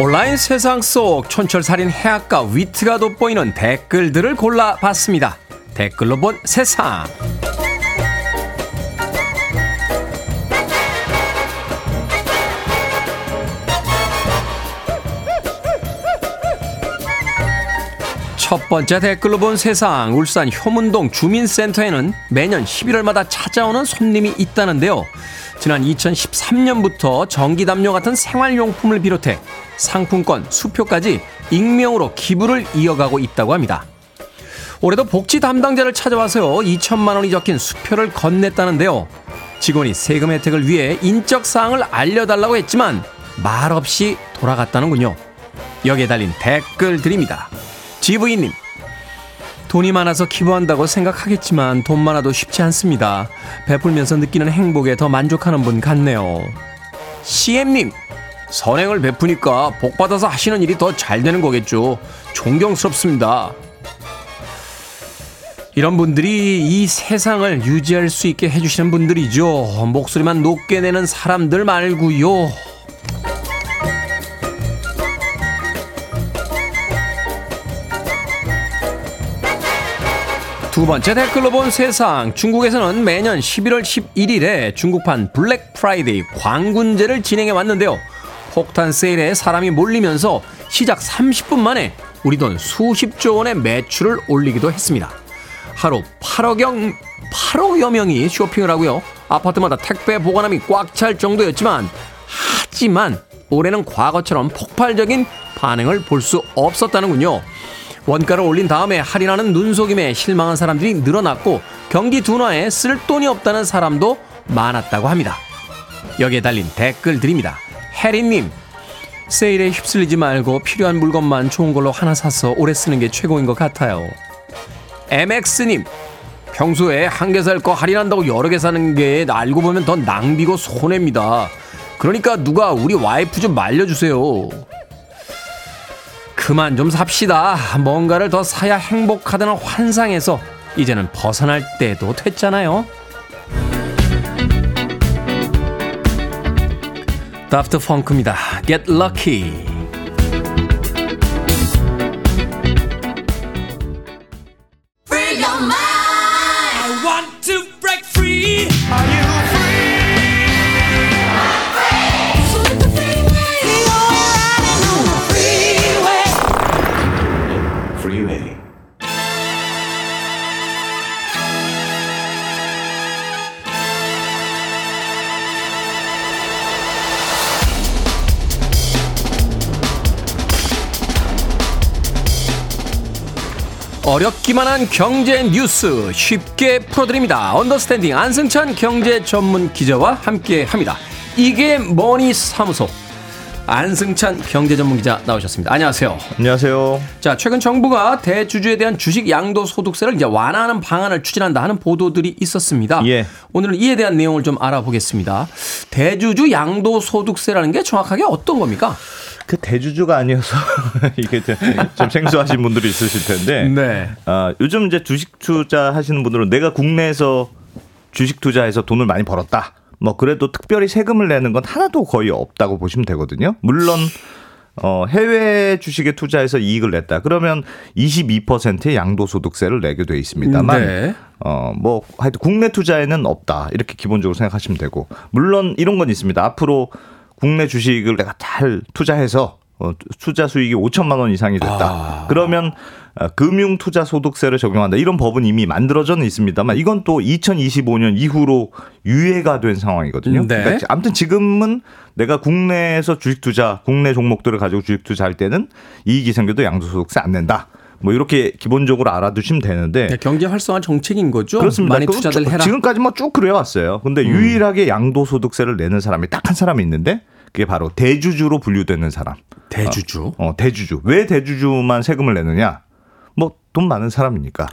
온라인 세상 속 촌철살인 해악과 위트가 돋보이는 댓글들을 골라봤습니다. 댓글로 본 세상. 첫 번째 댓글로 본 세상. 울산 효문동 주민센터에는 매년 십일월마다 찾아오는 손님이 있다는데요. 지난 이천십삼 년부터 전기담요 같은 생활용품을 비롯해 상품권, 수표까지 익명으로 기부를 이어가고 있다고 합니다. 올해도 복지 담당자를 찾아와서 이천만 원이 적힌 수표를 건넸다는데요. 직원이 세금 혜택을 위해 인적사항을 알려달라고 했지만 말없이 돌아갔다는군요. 여기에 달린 댓글 드립니다. 지브이님, 돈이 많아서 기부한다고 생각하겠지만 돈 많아도 쉽지 않습니다. 베풀면서 느끼는 행복에 더 만족하는 분 같네요. 씨엠님, 선행을 베푸니까 복받아서 하시는 일이 더 잘 되는 거겠죠. 존경스럽습니다. 이런 분들이 이 세상을 유지할 수 있게 해주시는 분들이죠. 목소리만 높게 내는 사람들 말고요. 두 번째 댓글로 본 세상. 중국에서는 매년 십일월 십일일에 중국판 블랙 프라이데이 광군제를 진행해 왔는데요. 폭탄 세일에 사람이 몰리면서 시작 삼십 분 만에 우리 돈 수십조 원의 매출을 올리기도 했습니다. 하루 팔억여 명이 쇼핑을 하고요. 아파트마다 택배 보관함이 꽉 찰 정도였지만, 하지만 올해는 과거처럼 폭발적인 반응을 볼 수 없었다는군요. 원가를 올린 다음에 할인하는 눈속임에 실망한 사람들이 늘어났고 경기 둔화에 쓸 돈이 없다는 사람도 많았다고 합니다. 여기에 달린 댓글들입니다. 해리님, 세일에 휩쓸리지 말고 필요한 물건만 좋은 걸로 하나 사서 오래 쓰는 게 최고인 것 같아요. 엠엑스님, 평소에 한 개 살 거 할인한다고 여러 개 사는 게 알고 보면 더 낭비고 손해입니다. 그러니까 누가 우리 와이프 좀 말려주세요. 그만 좀 삽시다. 뭔가를 더 사야 행복하다는 환상에서 이제는 벗어날 때도 됐잖아요. 다프트 펑크입니다. Get Lucky. 어렵기만한 경제 뉴스 쉽게 풀어드립니다. 언더스탠딩 안승찬 경제 전문 기자와 함께합니다. 이게 머니 사무소 안승찬 경제 전문 기자 나오셨습니다. 안녕하세요. 안녕하세요. 자, 최근 정부가 대주주에 대한 주식 양도 소득세를 이제 완화하는 방안을 추진한다 하는 보도들이 있었습니다. 예. 오늘은 이에 대한 내용을 좀 알아보겠습니다. 대주주 양도 소득세라는 게 정확하게 어떤 겁니까? 그 대주주가 아니어서 이게 좀 생소하신 분들이 있으실 텐데, 네. 아, 요즘 이제 주식 투자 하시는 분들은 내가 국내에서 주식 투자해서 돈을 많이 벌었다. 뭐 그래도 특별히 세금을 내는 건 하나도 거의 없다고 보시면 되거든요. 물론 어, 해외 주식에 투자해서 이익을 냈다. 그러면 이십이 퍼센트의 양도소득세를 내게 돼 있습니다만, 네. 어, 뭐 하여튼 국내 투자에는 없다. 이렇게 기본적으로 생각하시면 되고, 물론 이런 건 있습니다. 앞으로 국내 주식을 내가 잘 투자해서 투자 수익이 오천만 원 이상이 됐다. 아. 그러면 금융 투자 소득세를 적용한다. 이런 법은 이미 만들어져는 있습니다만 이건 또 이천이십오 년 이후로 유예가 된 상황이거든요. 네. 그러니까 아무튼 지금은 내가 국내에서 주식 투자, 국내 종목들을 가지고 주식 투자할 때는 이익이 생겨도 양도소득세 안 낸다. 뭐 이렇게 기본적으로 알아두시면 되는데, 경제 활성화 정책인 거죠. 그렇습니다. 많이 투자들 해라. 지금까지 뭐 쭉 그래왔어요. 근데 음. 유일하게 양도소득세를 내는 사람이 딱 한 사람이 있는데 그게 바로 대주주로 분류되는 사람. 대주주. 어, 어 대주주. 왜 대주주만 세금을 내느냐? 뭐 돈 많은 사람이니까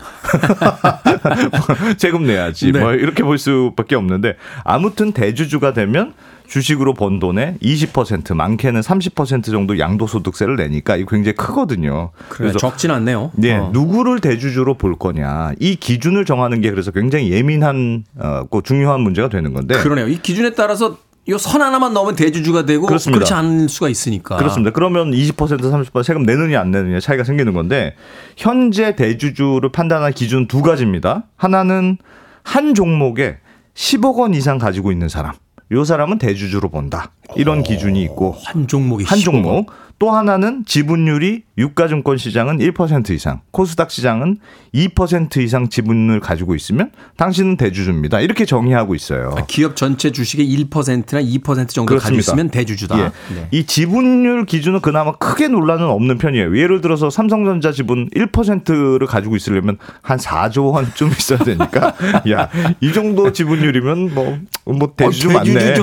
세금 내야지. 네. 뭐 이렇게 볼 수밖에 없는데, 아무튼 대주주가 되면 주식으로 번 돈의 이십 퍼센트, 많게는 삼십 퍼센트 정도 양도소득세를 내니까 이거 굉장히 크거든요. 그래, 그래서 적진 않네요. 네, 어. 누구를 대주주로 볼 거냐. 이 기준을 정하는 게 그래서 굉장히 예민한, 어, 중요한 문제가 되는 건데. 그러네요. 이 기준에 따라서 이 선 하나만 넣으면 대주주가 되고, 그렇습니다. 그렇지 않을 수가 있으니까. 그렇습니다. 그러면 이십 퍼센트, 삼십 퍼센트 세금 내느냐 안 내느냐 차이가 생기는 건데, 현재 대주주를 판단할 기준 두 가지입니다. 하나는 한 종목에 십억 원 이상 가지고 있는 사람. 요 사람은 대주주로 본다. 이런 오, 기준이 있고. 한 종목이 한 종목. 또 하나는 지분율이 유가증권 시장은 일 퍼센트 이상, 코스닥 시장은 이 퍼센트 이상 지분을 가지고 있으면 당신은 대주주입니다. 이렇게 정의하고 있어요. 기업 전체 주식의 일 퍼센트나 이 퍼센트 정도 가지고 있으면 대주주다. 예. 네. 이 지분율 기준은 그나마 크게 논란은 없는 편이에요. 예를 들어서 삼성전자 지분 일 퍼센트를 가지고 있으려면 한 사조 원 좀 있어야 되니까 야, 이 정도 지분율이면 뭐, 뭐 대주주 어, 맞네.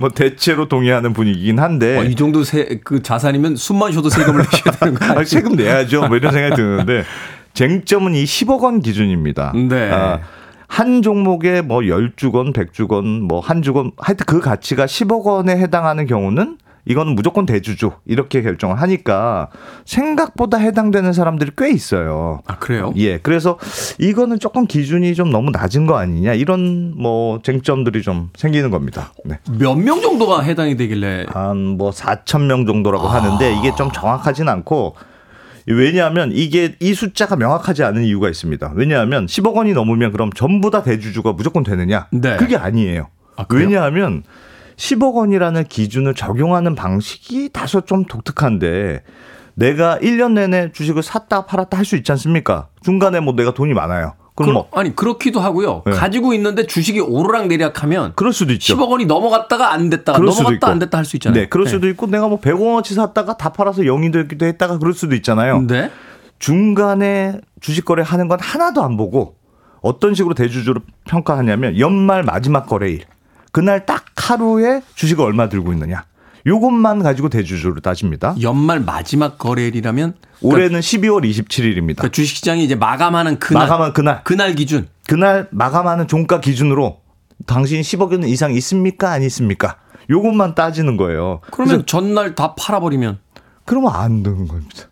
뭐 대체로 동의하는 분위기긴 한데, 어, 이 정도 세, 그 자산이면 숨만 쉬어도 세금을 내셔야 되는 거 아니에요? 세금 내야죠. 뭐 이런 생각이 드는데, 쟁점은 이 십억 원 기준입니다. 네. 아, 한 종목에 뭐 십 주건, 백 주건, 뭐 한 주건, 하여튼 그 가치가 십억 원에 해당하는 경우는 이거는 무조건 대주주 이렇게 결정을 하니까 생각보다 해당되는 사람들이 꽤 있어요. 아, 그래요? 예, 그래서 이거는 조금 기준이 좀 너무 낮은 거 아니냐 이런 뭐 쟁점들이 좀 생기는 겁니다. 네. 몇 명 정도가 해당이 되길래? 한 뭐 사천 명 정도라고 아. 하는데 이게 좀 정확하진 않고, 왜냐하면 이게 이 숫자가 명확하지 않은 이유가 있습니다. 왜냐하면 십억 원이 넘으면 그럼 전부 다 대주주가 무조건 되느냐? 네. 그게 아니에요. 아, 왜냐하면 십억 원이라는 기준을 적용하는 방식이 다소 좀 독특한데, 내가 일 년 내내 주식을 샀다 팔았다 할 수 있지 않습니까? 중간에 뭐 내가 돈이 많아요. 그럼 뭐. 아니 그렇기도 하고요. 네. 가지고 있는데 주식이 오르락 내리락하면 그럴 수도 있죠. 십억 원이 넘어갔다가 안 됐다가 넘어갔다 안 됐다 할 수 있잖아요. 네, 그럴 수도 네. 있고 내가 뭐 백억 원어치 샀다가 다 팔아서 영이 되기도 했다가 그럴 수도 있잖아요. 네. 중간에 주식 거래하는 건 하나도 안 보고 어떤 식으로 대주주로 평가하냐면 연말 마지막 거래일. 그날 딱 하루에 주식을 얼마 들고 있느냐. 요것만 가지고 대주주로 따집니다. 연말 마지막 거래일이라면 올해는 그러니까 십이월 이십칠일입니다. 그러니까 주식시장이 이제 마감하는 그날. 마감한 그날. 그날 기준. 그날 마감하는 종가 기준으로 당신이 십억 원 이상 있습니까? 안 있습니까? 요것만 따지는 거예요. 그러면 전날 다 팔아버리면? 그러면 안 되는 겁니다.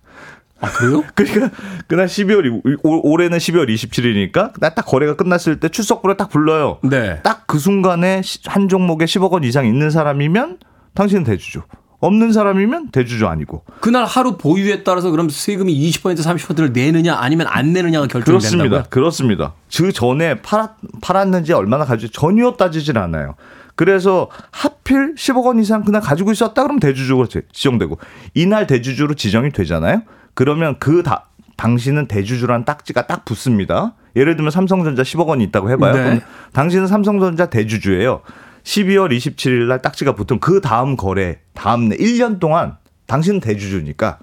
아, 그래요? 그러니까, 그날 십이월, 올, 올해는 십이월 이십칠일이니까, 딱 거래가 끝났을 때 출석부를 딱 불러요. 네. 딱 그 순간에 한 종목에 십억 원 이상 있는 사람이면 당신은 대주주. 없는 사람이면 대주주 아니고. 그날 하루 보유에 따라서 그럼 세금이 이십 퍼센트, 삼십 퍼센트를 내느냐 아니면 안 내느냐가 결정이 된다고요? 그렇습니다. 그렇습니다. 그 전에 팔았, 팔았는지 얼마나 가지고 전혀 따지질 않아요. 그래서 하필 십억 원 이상 그날 가지고 있었다 그러면 대주주로 지정되고, 이날 대주주로 지정이 되잖아요? 그러면 그 다, 당신은 대주주라는 딱지가 딱 붙습니다. 예를 들면 삼성전자 십억 원이 있다고 해봐요. 네. 그럼 당신은 삼성전자 대주주예요. 십이월 이십칠일 날 딱지가 붙으면 그 다음 거래, 다음 일 년 동안 당신은 대주주니까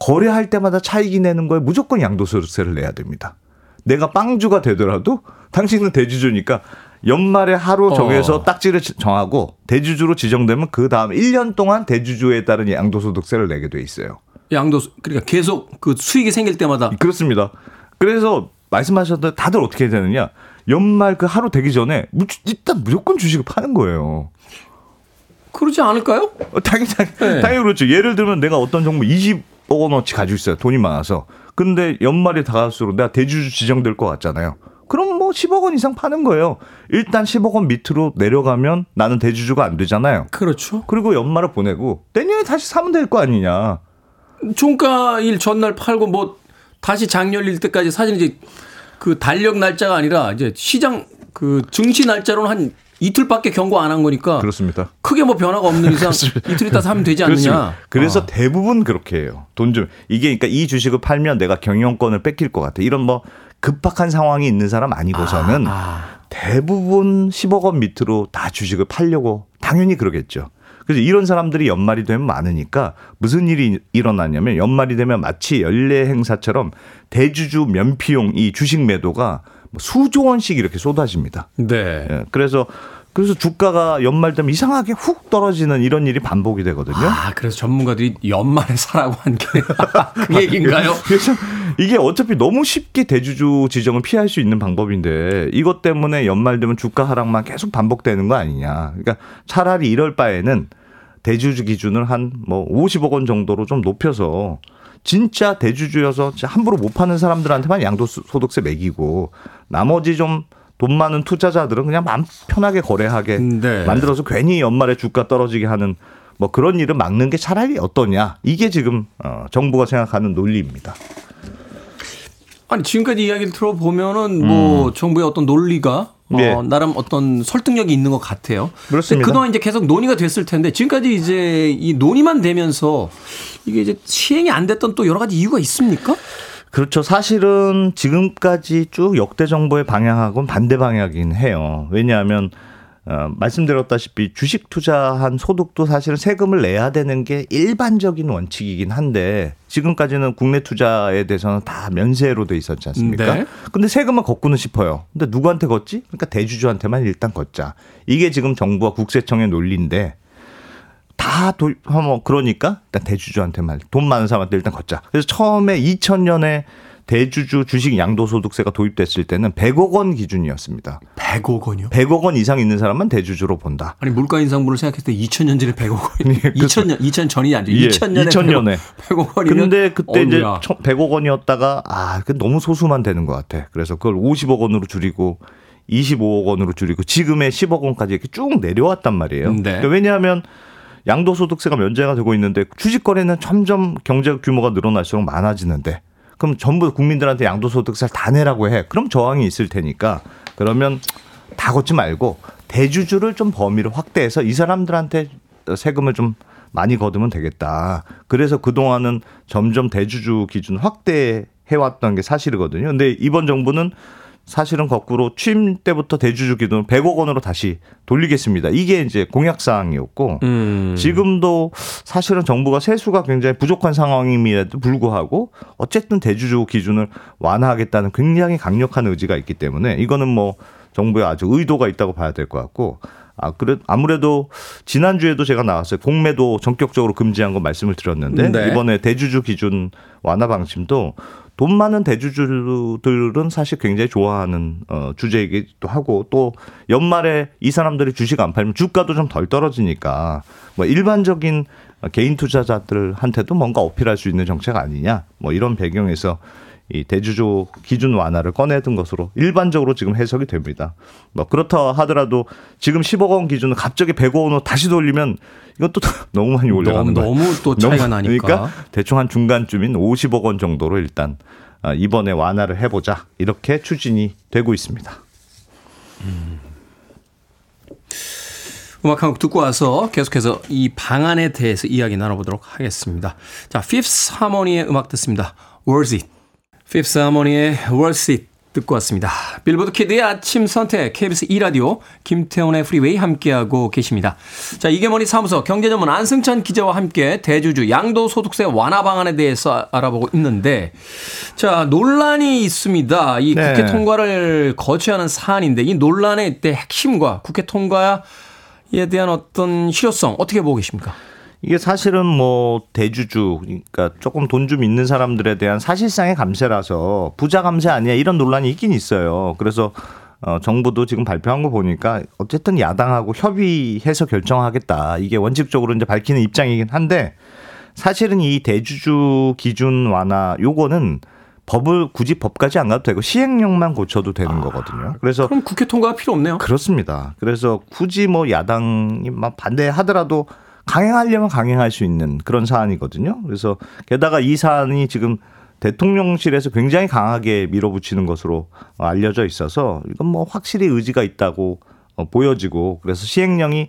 거래할 때마다 차익이 내는 거에 무조건 양도소득세를 내야 됩니다. 내가 빵주가 되더라도 당신은 대주주니까 연말에 하루 정해서 어. 딱지를 정하고 대주주로 지정되면 그 다음 일 년 동안 대주주에 따른 양도소득세를 내게 돼 있어요. 양도 그러니까 계속 그 수익이 생길 때마다 그렇습니다. 그래서 말씀하셨던 다들 어떻게 해야 되느냐? 연말 그 하루 되기 전에 일단 무조건 주식을 파는 거예요. 그러지 않을까요? 어, 당연히 당연히, 네. 당연히 그렇죠. 예를 들면 내가 어떤 정보 이십억 원어치 가지고 있어요. 돈이 많아서. 근데 연말이 다가올수록 내가 대주주 지정될 것 같잖아요. 그럼 뭐 십억 원 이상 파는 거예요. 일단 십억 원 밑으로 내려가면 나는 대주주가 안 되잖아요. 그렇죠. 그리고 연말을 보내고 내년에 다시 사면 될 거 아니냐. 종가일 전날 팔고 뭐 다시 장렬일 때까지 사실 이제 그 달력 날짜가 아니라 이제 시장 그 증시 날짜로는 한 이틀밖에 경고 안 한 거니까 그렇습니다. 크게 뭐 변화가 없는 이상 이틀 있다 사면 되지 않느냐. 그렇습니다. 그래서 아. 대부분 그렇게 해요. 돈 좀 이게 그러니까 이 주식을 팔면 내가 경영권을 뺏길 것 같아. 이런 뭐 급박한 상황이 있는 사람 아니고서는 아, 아. 대부분 십억 원 밑으로 다 주식을 팔려고 당연히 그러겠죠. 그래서 이런 사람들이 연말이 되면 많으니까 무슨 일이 일어나냐면 연말이 되면 마치 연례 행사처럼 대주주 면피용 이 주식 매도가 수조 원씩 이렇게 쏟아집니다. 네. 예, 그래서 그래서 주가가 연말 되면 이상하게 훅 떨어지는 이런 일이 반복이 되거든요. 아, 그래서 전문가들이 연말에 사라고 한 게 그 얘기인가요? 그래서 이게 어차피 너무 쉽게 대주주 지정을 피할 수 있는 방법인데 이것 때문에 연말 되면 주가 하락만 계속 반복되는 거 아니냐. 그러니까 차라리 이럴 바에는 대주주 기준을 한 뭐 오십억 원 정도로 좀 높여서 진짜 대주주여서 함부로 못 파는 사람들한테만 양도소득세 매기고 나머지 좀 돈 많은 투자자들은 그냥 마음 편하게 거래하게 네. 만들어서 괜히 연말에 주가 떨어지게 하는 뭐 그런 일을 막는 게 차라리 어떠냐. 이게 지금 어 정부가 생각하는 논리입니다. 아니 지금까지 이야기를 들어보면은 음. 뭐 정부의 어떤 논리가 어 예. 나름 어떤 설득력이 있는 것 같아요. 그렇습니다. 그동안 이제 계속 논의가 됐을 텐데 지금까지 이제 이 논의만 되면서 이게 이제 시행이 안 됐던 또 여러 가지 이유가 있습니까? 그렇죠. 사실은 지금까지 쭉 역대 정부의 방향하고는 반대 방향이긴 해요. 왜냐하면 어, 말씀드렸다시피 주식 투자한 소득도 사실은 세금을 내야 되는 게 일반적인 원칙이긴 한데 지금까지는 국내 투자에 대해서는 다 면세로 돼 있었지 않습니까? 네. 근데 세금을 걷고는 싶어요. 근데 누구한테 걷지? 그러니까 대주주한테만 일단 걷자. 이게 지금 정부와 국세청의 논리인데 다 도, 뭐 그러니까 일단 대주주한테만 돈 많은 사람한테 일단 걷자. 그래서 처음에 이천 년에 대주주 주식 양도소득세가 도입됐을 때는 백억 원 기준이었습니다. 백억 원이요? 백억 원 이상 있는 사람만 대주주로 본다. 아니 물가 인상분을 생각했을 때 이천 년 전에 백억 원. 예, 이천 년 이천 전이 아니죠. 예, 이천 년에 이천 년에 백억 원이면. 근데 그때 어미야. 이제 백억 원이었다가 아, 그 너무 소수만 되는 것 같아. 그래서 그걸 오십억 원으로 줄이고 이십오억 원으로 줄이고 지금의 십억 원까지 이렇게 쭉 내려왔단 말이에요. 네. 그러니까 왜냐하면 양도소득세가 면제가 되고 있는데 주식 거래는 점점 경제 규모가 늘어날수록 많아지는데 그럼 전부 국민들한테 양도소득세를 다 내라고 해. 그럼 저항이 있을 테니까 그러면 다 걷지 말고 대주주를 좀 범위를 확대해서 이 사람들한테 세금을 좀 많이 거두면 되겠다. 그래서 그동안은 점점 대주주 기준 확대해왔던 게 사실이거든요. 근데 이번 정부는 사실은 거꾸로 취임 때부터 대주주 기준 백억 원으로 다시 돌리겠습니다. 이게 이제 공약사항이었고 음. 지금도 사실은 정부가 세수가 굉장히 부족한 상황임에도 불구하고 어쨌든 대주주 기준을 완화하겠다는 굉장히 강력한 의지가 있기 때문에 이거는 뭐 정부의 아주 의도가 있다고 봐야 될 것 같고 아, 그래, 아무래도 지난주에도 제가 나왔어요. 공매도 전격적으로 금지한 거 말씀을 드렸는데 네. 이번에 대주주 기준 완화 방침도 돈 많은 대주주들은 사실 굉장히 좋아하는 어, 주제이기도 하고 또 연말에 이 사람들이 주식 안 팔면 주가도 좀 덜 떨어지니까 뭐 일반적인 개인 투자자들한테도 뭔가 어필할 수 있는 정책 아니냐 뭐 이런 배경에서 이 대주주 기준 완화를 꺼내든 것으로 일반적으로 지금 해석이 됩니다. 뭐 그렇다 하더라도 지금 십억 원 기준을 갑자기 백억 원으로 다시 돌리면 이건 또 너무 많이 올라가는 거예요. 너무 또 차이가 너무, 나니까. 그러니까 대충 한 중간쯤인 오십억 원 정도로 일단 이번에 완화를 해보자 이렇게 추진이 되고 있습니다. 음. 음악 한 곡 듣고 와서 계속해서 이 방안에 대해서 이야기 나눠보도록 하겠습니다. 자, Fifth Harmony의 음악 듣습니다. Worth It. Fifth Harmony의 Worth It 듣고 왔습니다. 빌보드 키드의 아침 선택 케이비에스 이 라디오 김태훈의 프리웨이 함께하고 계십니다. 자, 이게 머니 사무소 경제전문 안승찬 기자와 함께 대주주 양도소득세 완화 방안에 대해서 알아보고 있는데 자 논란이 있습니다. 이 국회 네. 통과를 거쳐야 하는 사안인데 이 논란의 때 핵심과 국회 통과에 대한 어떤 실효성 어떻게 보고 계십니까? 이게 사실은 뭐 대주주 그러니까 조금 돈 좀 있는 사람들에 대한 사실상의 감세라서 부자 감세 아니야 이런 논란이 있긴 있어요. 그래서 어, 정부도 지금 발표한 거 보니까 어쨌든 야당하고 협의해서 결정하겠다. 이게 원칙적으로 이제 밝히는 입장이긴 한데 사실은 이 대주주 기준 완화 요거는 법을 굳이 법까지 안 가도 되고 시행령만 고쳐도 되는 아, 거거든요. 그래서 그럼 국회 통과가 필요 없네요. 그렇습니다. 그래서 굳이 뭐 야당이 막 반대하더라도 강행하려면 강행할 수 있는 그런 사안이거든요. 그래서 게다가 이 사안이 지금 대통령실에서 굉장히 강하게 밀어붙이는 것으로 알려져 있어서 이건 뭐 확실히 의지가 있다고 보여지고 그래서 시행령이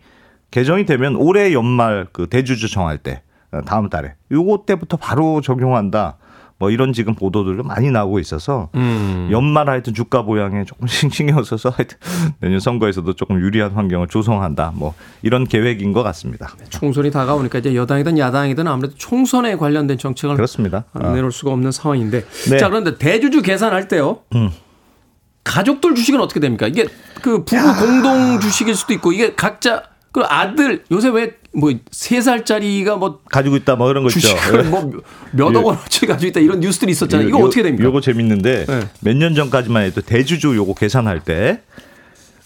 개정이 되면 올해 연말 그 대주주 정할 때 다음 달에 요거 때부터 바로 적용한다. 뭐 이런 지금 보도들도 많이 나오고 있어서 음. 연말 하여튼 주가 보양에 조금씩 신경 써서 하여튼 내년 선거에서도 조금 유리한 환경을 조성한다. 뭐 이런 계획인 것 같습니다. 총선이 다가오니까 이제 여당이든 야당이든 아무래도 총선에 관련된 정책을 그렇습니다. 내놓을 수가 없는 상황인데 네. 자 그런데 대주주 계산할 때요. 음. 가족들 주식은 어떻게 됩니까? 이게 그 부부 야. 공동 주식일 수도 있고 이게 각자 그 아들 요새 왜 뭐 세 살짜리가 뭐 가지고 있다 뭐 이런 거 있죠. 주식을 뭐 몇억 원어치 가지고 있다 이런 뉴스들이 있었잖아요. 이거 요, 어떻게 됩니까? 이거 재밌는데 네. 몇 년 전까지만 해도 대주주 요거 계산할 때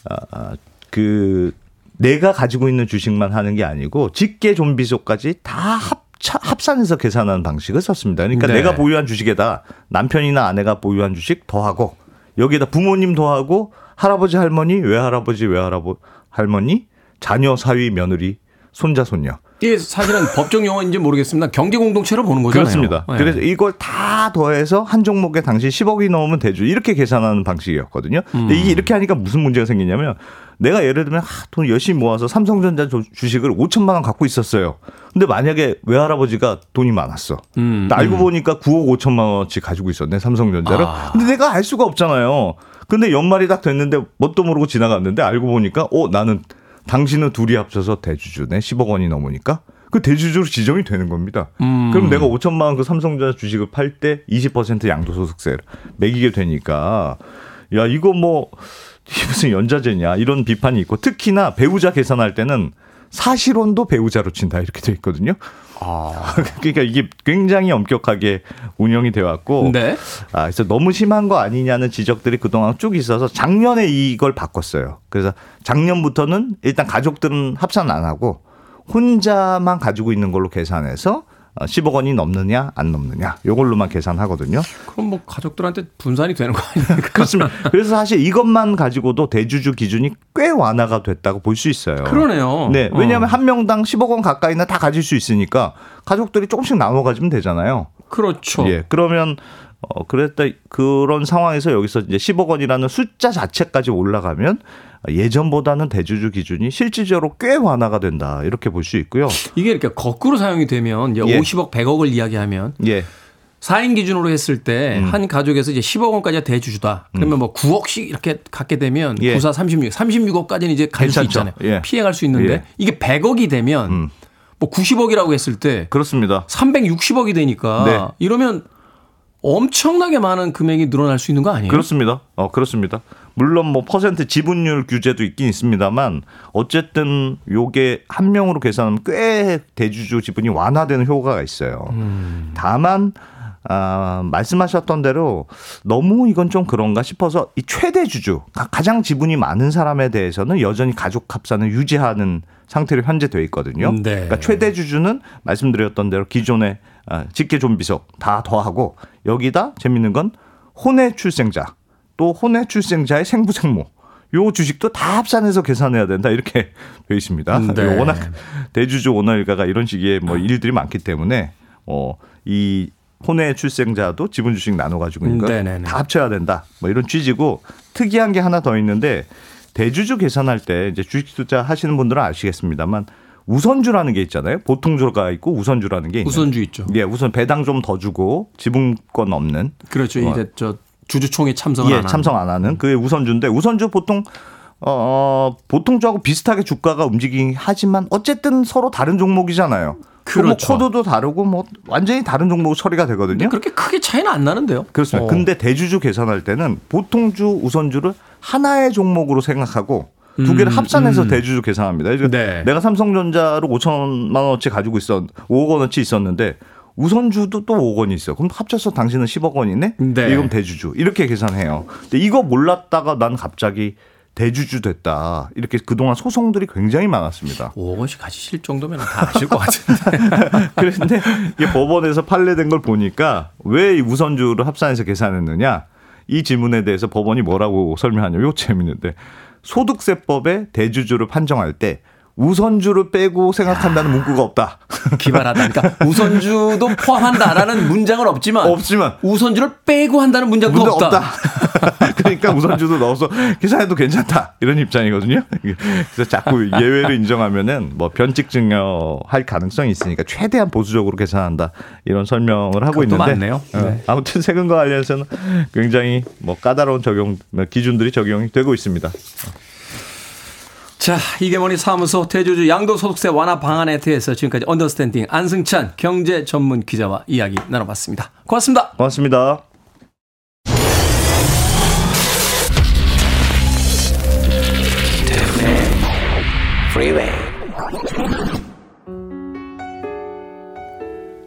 아, 그 내가 가지고 있는 주식만 하는 게 아니고 직계 좀비소까지 다 합차, 합산해서 계산하는 방식을 썼습니다. 그러니까 네. 내가 보유한 주식에다 남편이나 아내가 보유한 주식 더하고 여기에다 부모님 더하고 할아버지 할머니 외할아버지 외할아버 할머니 자녀 사위 며느리 손자 손녀. 이게 사실은 법적 용어인지 모르겠습니다. 경제 공동체로 보는 거잖아요. 그렇습니다. 네. 그래서 이걸 다 더해서 한 종목에 당시 십억이 넘으면 대주 이렇게 계산하는 방식이었거든요. 음. 근데 이게 이렇게 하니까 무슨 문제가 생기냐면 내가 예를 들면 하, 돈 열심히 모아서 삼성전자 주식을 오천만 원 갖고 있었어요. 근데 만약에 외할아버지가 돈이 많았어. 음. 나 알고 음. 보니까 구억 오천만 원어치 가지고 있었네 삼성전자를. 아. 근데 내가 알 수가 없잖아요. 근데 연말이 딱 됐는데 뭣도 모르고 지나갔는데 알고 보니까 어 나는 당신은 둘이 합쳐서 대주주네. 십억 원이 넘으니까. 그 대주주로 지정이 되는 겁니다. 음. 그럼 내가 오천만 원 그 삼성전자 주식을 팔 때 이십 퍼센트 양도소득세를 매기게 되니까 야 이거 뭐 무슨 연자제냐 이런 비판이 있고 특히나 배우자 계산할 때는 사실혼도 배우자로 친다 이렇게 돼 있거든요. 아. 그러니까 이게 굉장히 엄격하게 운영이 돼 왔고 네. 아, 그래서 너무 심한 거 아니냐는 지적들이 그동안 쭉 있어서 작년에 이걸 바꿨어요. 그래서 작년부터는 일단 가족들은 합산 안 하고 혼자만 가지고 있는 걸로 계산해서 십억 원이 넘느냐 안 넘느냐 이걸로만 계산하거든요. 그럼 뭐 가족들한테 분산이 되는 거 아닙니까? 그렇습니다. 그래서 사실 이것만 가지고도 대주주 기준이 꽤 완화가 됐다고 볼 수 있어요. 그러네요. 네, 왜냐하면 어. 한 명당 십억 원 가까이나 다 가질 수 있으니까 가족들이 조금씩 나눠 가지면 되잖아요. 그렇죠. 예, 그러면 어, 그랬다 그런 상황에서 여기서 이제 십억 원이라는 숫자 자체까지 올라가면. 예전보다는 대주주 기준이 실질적으로 꽤 완화가 된다 이렇게 볼 수 있고요. 이게 이렇게 거꾸로 사용이 되면 이제 예. 오십억, 백억을 이야기하면 예. 사 인 기준으로 했을 때 한 음. 가족에서 이제 십억 원까지가 대주주다. 그러면 음. 뭐 구억씩 이렇게 갖게 되면 예. 구사 삼십육, 삼십육억까지는 이제 갈 수 있잖아요. 예. 피해갈 수 있는데 예. 이게 백억이 되면 음. 뭐 구십억이라고 했을 때 그렇습니다. 삼백육십억이 되니까 네. 이러면 엄청나게 많은 금액이 늘어날 수 있는 거 아니에요? 그렇습니다. 어, 그렇습니다. 물론 뭐 퍼센트 지분율 규제도 있긴 있습니다만 어쨌든 요게 한 명으로 계산하면 꽤 대주주 지분이 완화되는 효과가 있어요. 음. 다만 아, 말씀하셨던 대로 너무 이건 좀 그런가 싶어서 이 최대 주주, 가장 지분이 많은 사람에 대해서는 여전히 가족 합산을 유지하는 상태로 현재 돼 있거든요. 네. 그러니까 최대 주주는 말씀드렸던 대로 기존의 직계 존비속 다 더하고 여기다 재밌는 건 혼외 출생자 또 혼외 출생자의 생부 생모 요 주식도 다 합산해서 계산해야 된다 이렇게 돼 있습니다. 네. 워낙 대주주 오너 일가가 이런 식의 뭐 일들이 많기 때문에 어, 이 혼외 출생자도 지분 주식 나눠가지고 그러니까 다 합쳐야 된다. 뭐 이런 취지고 특이한 게 하나 더 있는데 대주주 계산할 때 이제 주식 투자 하시는 분들은 아시겠습니다만 우선주라는 게 있잖아요. 보통주가 있고 우선주라는 게 있는. 우선주 있죠. 예, 우선 배당 좀 더 주고 지분권 없는. 그렇죠. 어. 이제 저 주주총회 참석을 예, 안 하는. 참석 안 하는. 그게 우선주인데 우선주 보통 어, 보통주하고 비슷하게 주가가 움직이긴 하지만 어쨌든 서로 다른 종목이잖아요. 그렇죠. 뭐 코드도 다르고 뭐 완전히 다른 종목으로 처리가 되거든요. 그렇게 크게 차이는 안 나는데요. 그렇습니다. 어. 근데 대주주 계산할 때는 보통주 우선주를 하나의 종목으로 생각하고 음, 두 개를 합산해서 음. 대주주 계산합니다. 그러니까 네. 내가 삼성전자로 오천만 원어치 가지고 있었, 오억 원어치 있었는데 우선주도 또 오억 원이 있어. 그럼 합쳐서 당신은 십억 원이네? 네. 이건 대주주. 이렇게 계산해요. 근데 이거 몰랐다가 난 갑자기 대주주 됐다. 이렇게 그동안 소송들이 굉장히 많았습니다. 오억 원씩 가지실 정도면 다 아실 것 같은데. 그런데 이게 법원에서 판례된 걸 보니까 왜 우선주를 합산해서 계산했느냐. 이 질문에 대해서 법원이 뭐라고 설명하냐면 이거 재밌는데 소득세법에 대주주를 판정할 때 우선주를 빼고 생각한다는 문구가 없다. 기발하다. 그러니까 우선주도 포함한다라는 문장은 없지만, 없지만 우선주를 빼고 한다는 문장도 문장 없다. 없다. 그러니까 우선주도 넣어서 계산해도 괜찮다. 이런 입장이거든요. 그래서 자꾸 예외를 인정하면은 뭐 변칙 증여할 가능성이 있으니까 최대한 보수적으로 계산한다. 이런 설명을 하고 있는데, 맞네요. 네. 아무튼 세금과 관련해서는 굉장히 뭐 까다로운 적용 기준들이 적용이 되고 있습니다. 자, 이게 머니 사무소 대주주 양도소득세 완화 방안에 대해서 지금까지 언더스탠딩 안승찬 경제 전문 기자와 이야기 나눠봤습니다. 고맙습니다. 고맙습니다.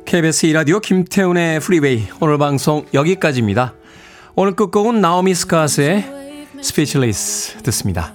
케이비에스 이 라디오 김태훈의 프리웨이 오늘 방송 여기까지입니다. 오늘 끝곡은 나오미 스카스의 Speechless 듣습니다.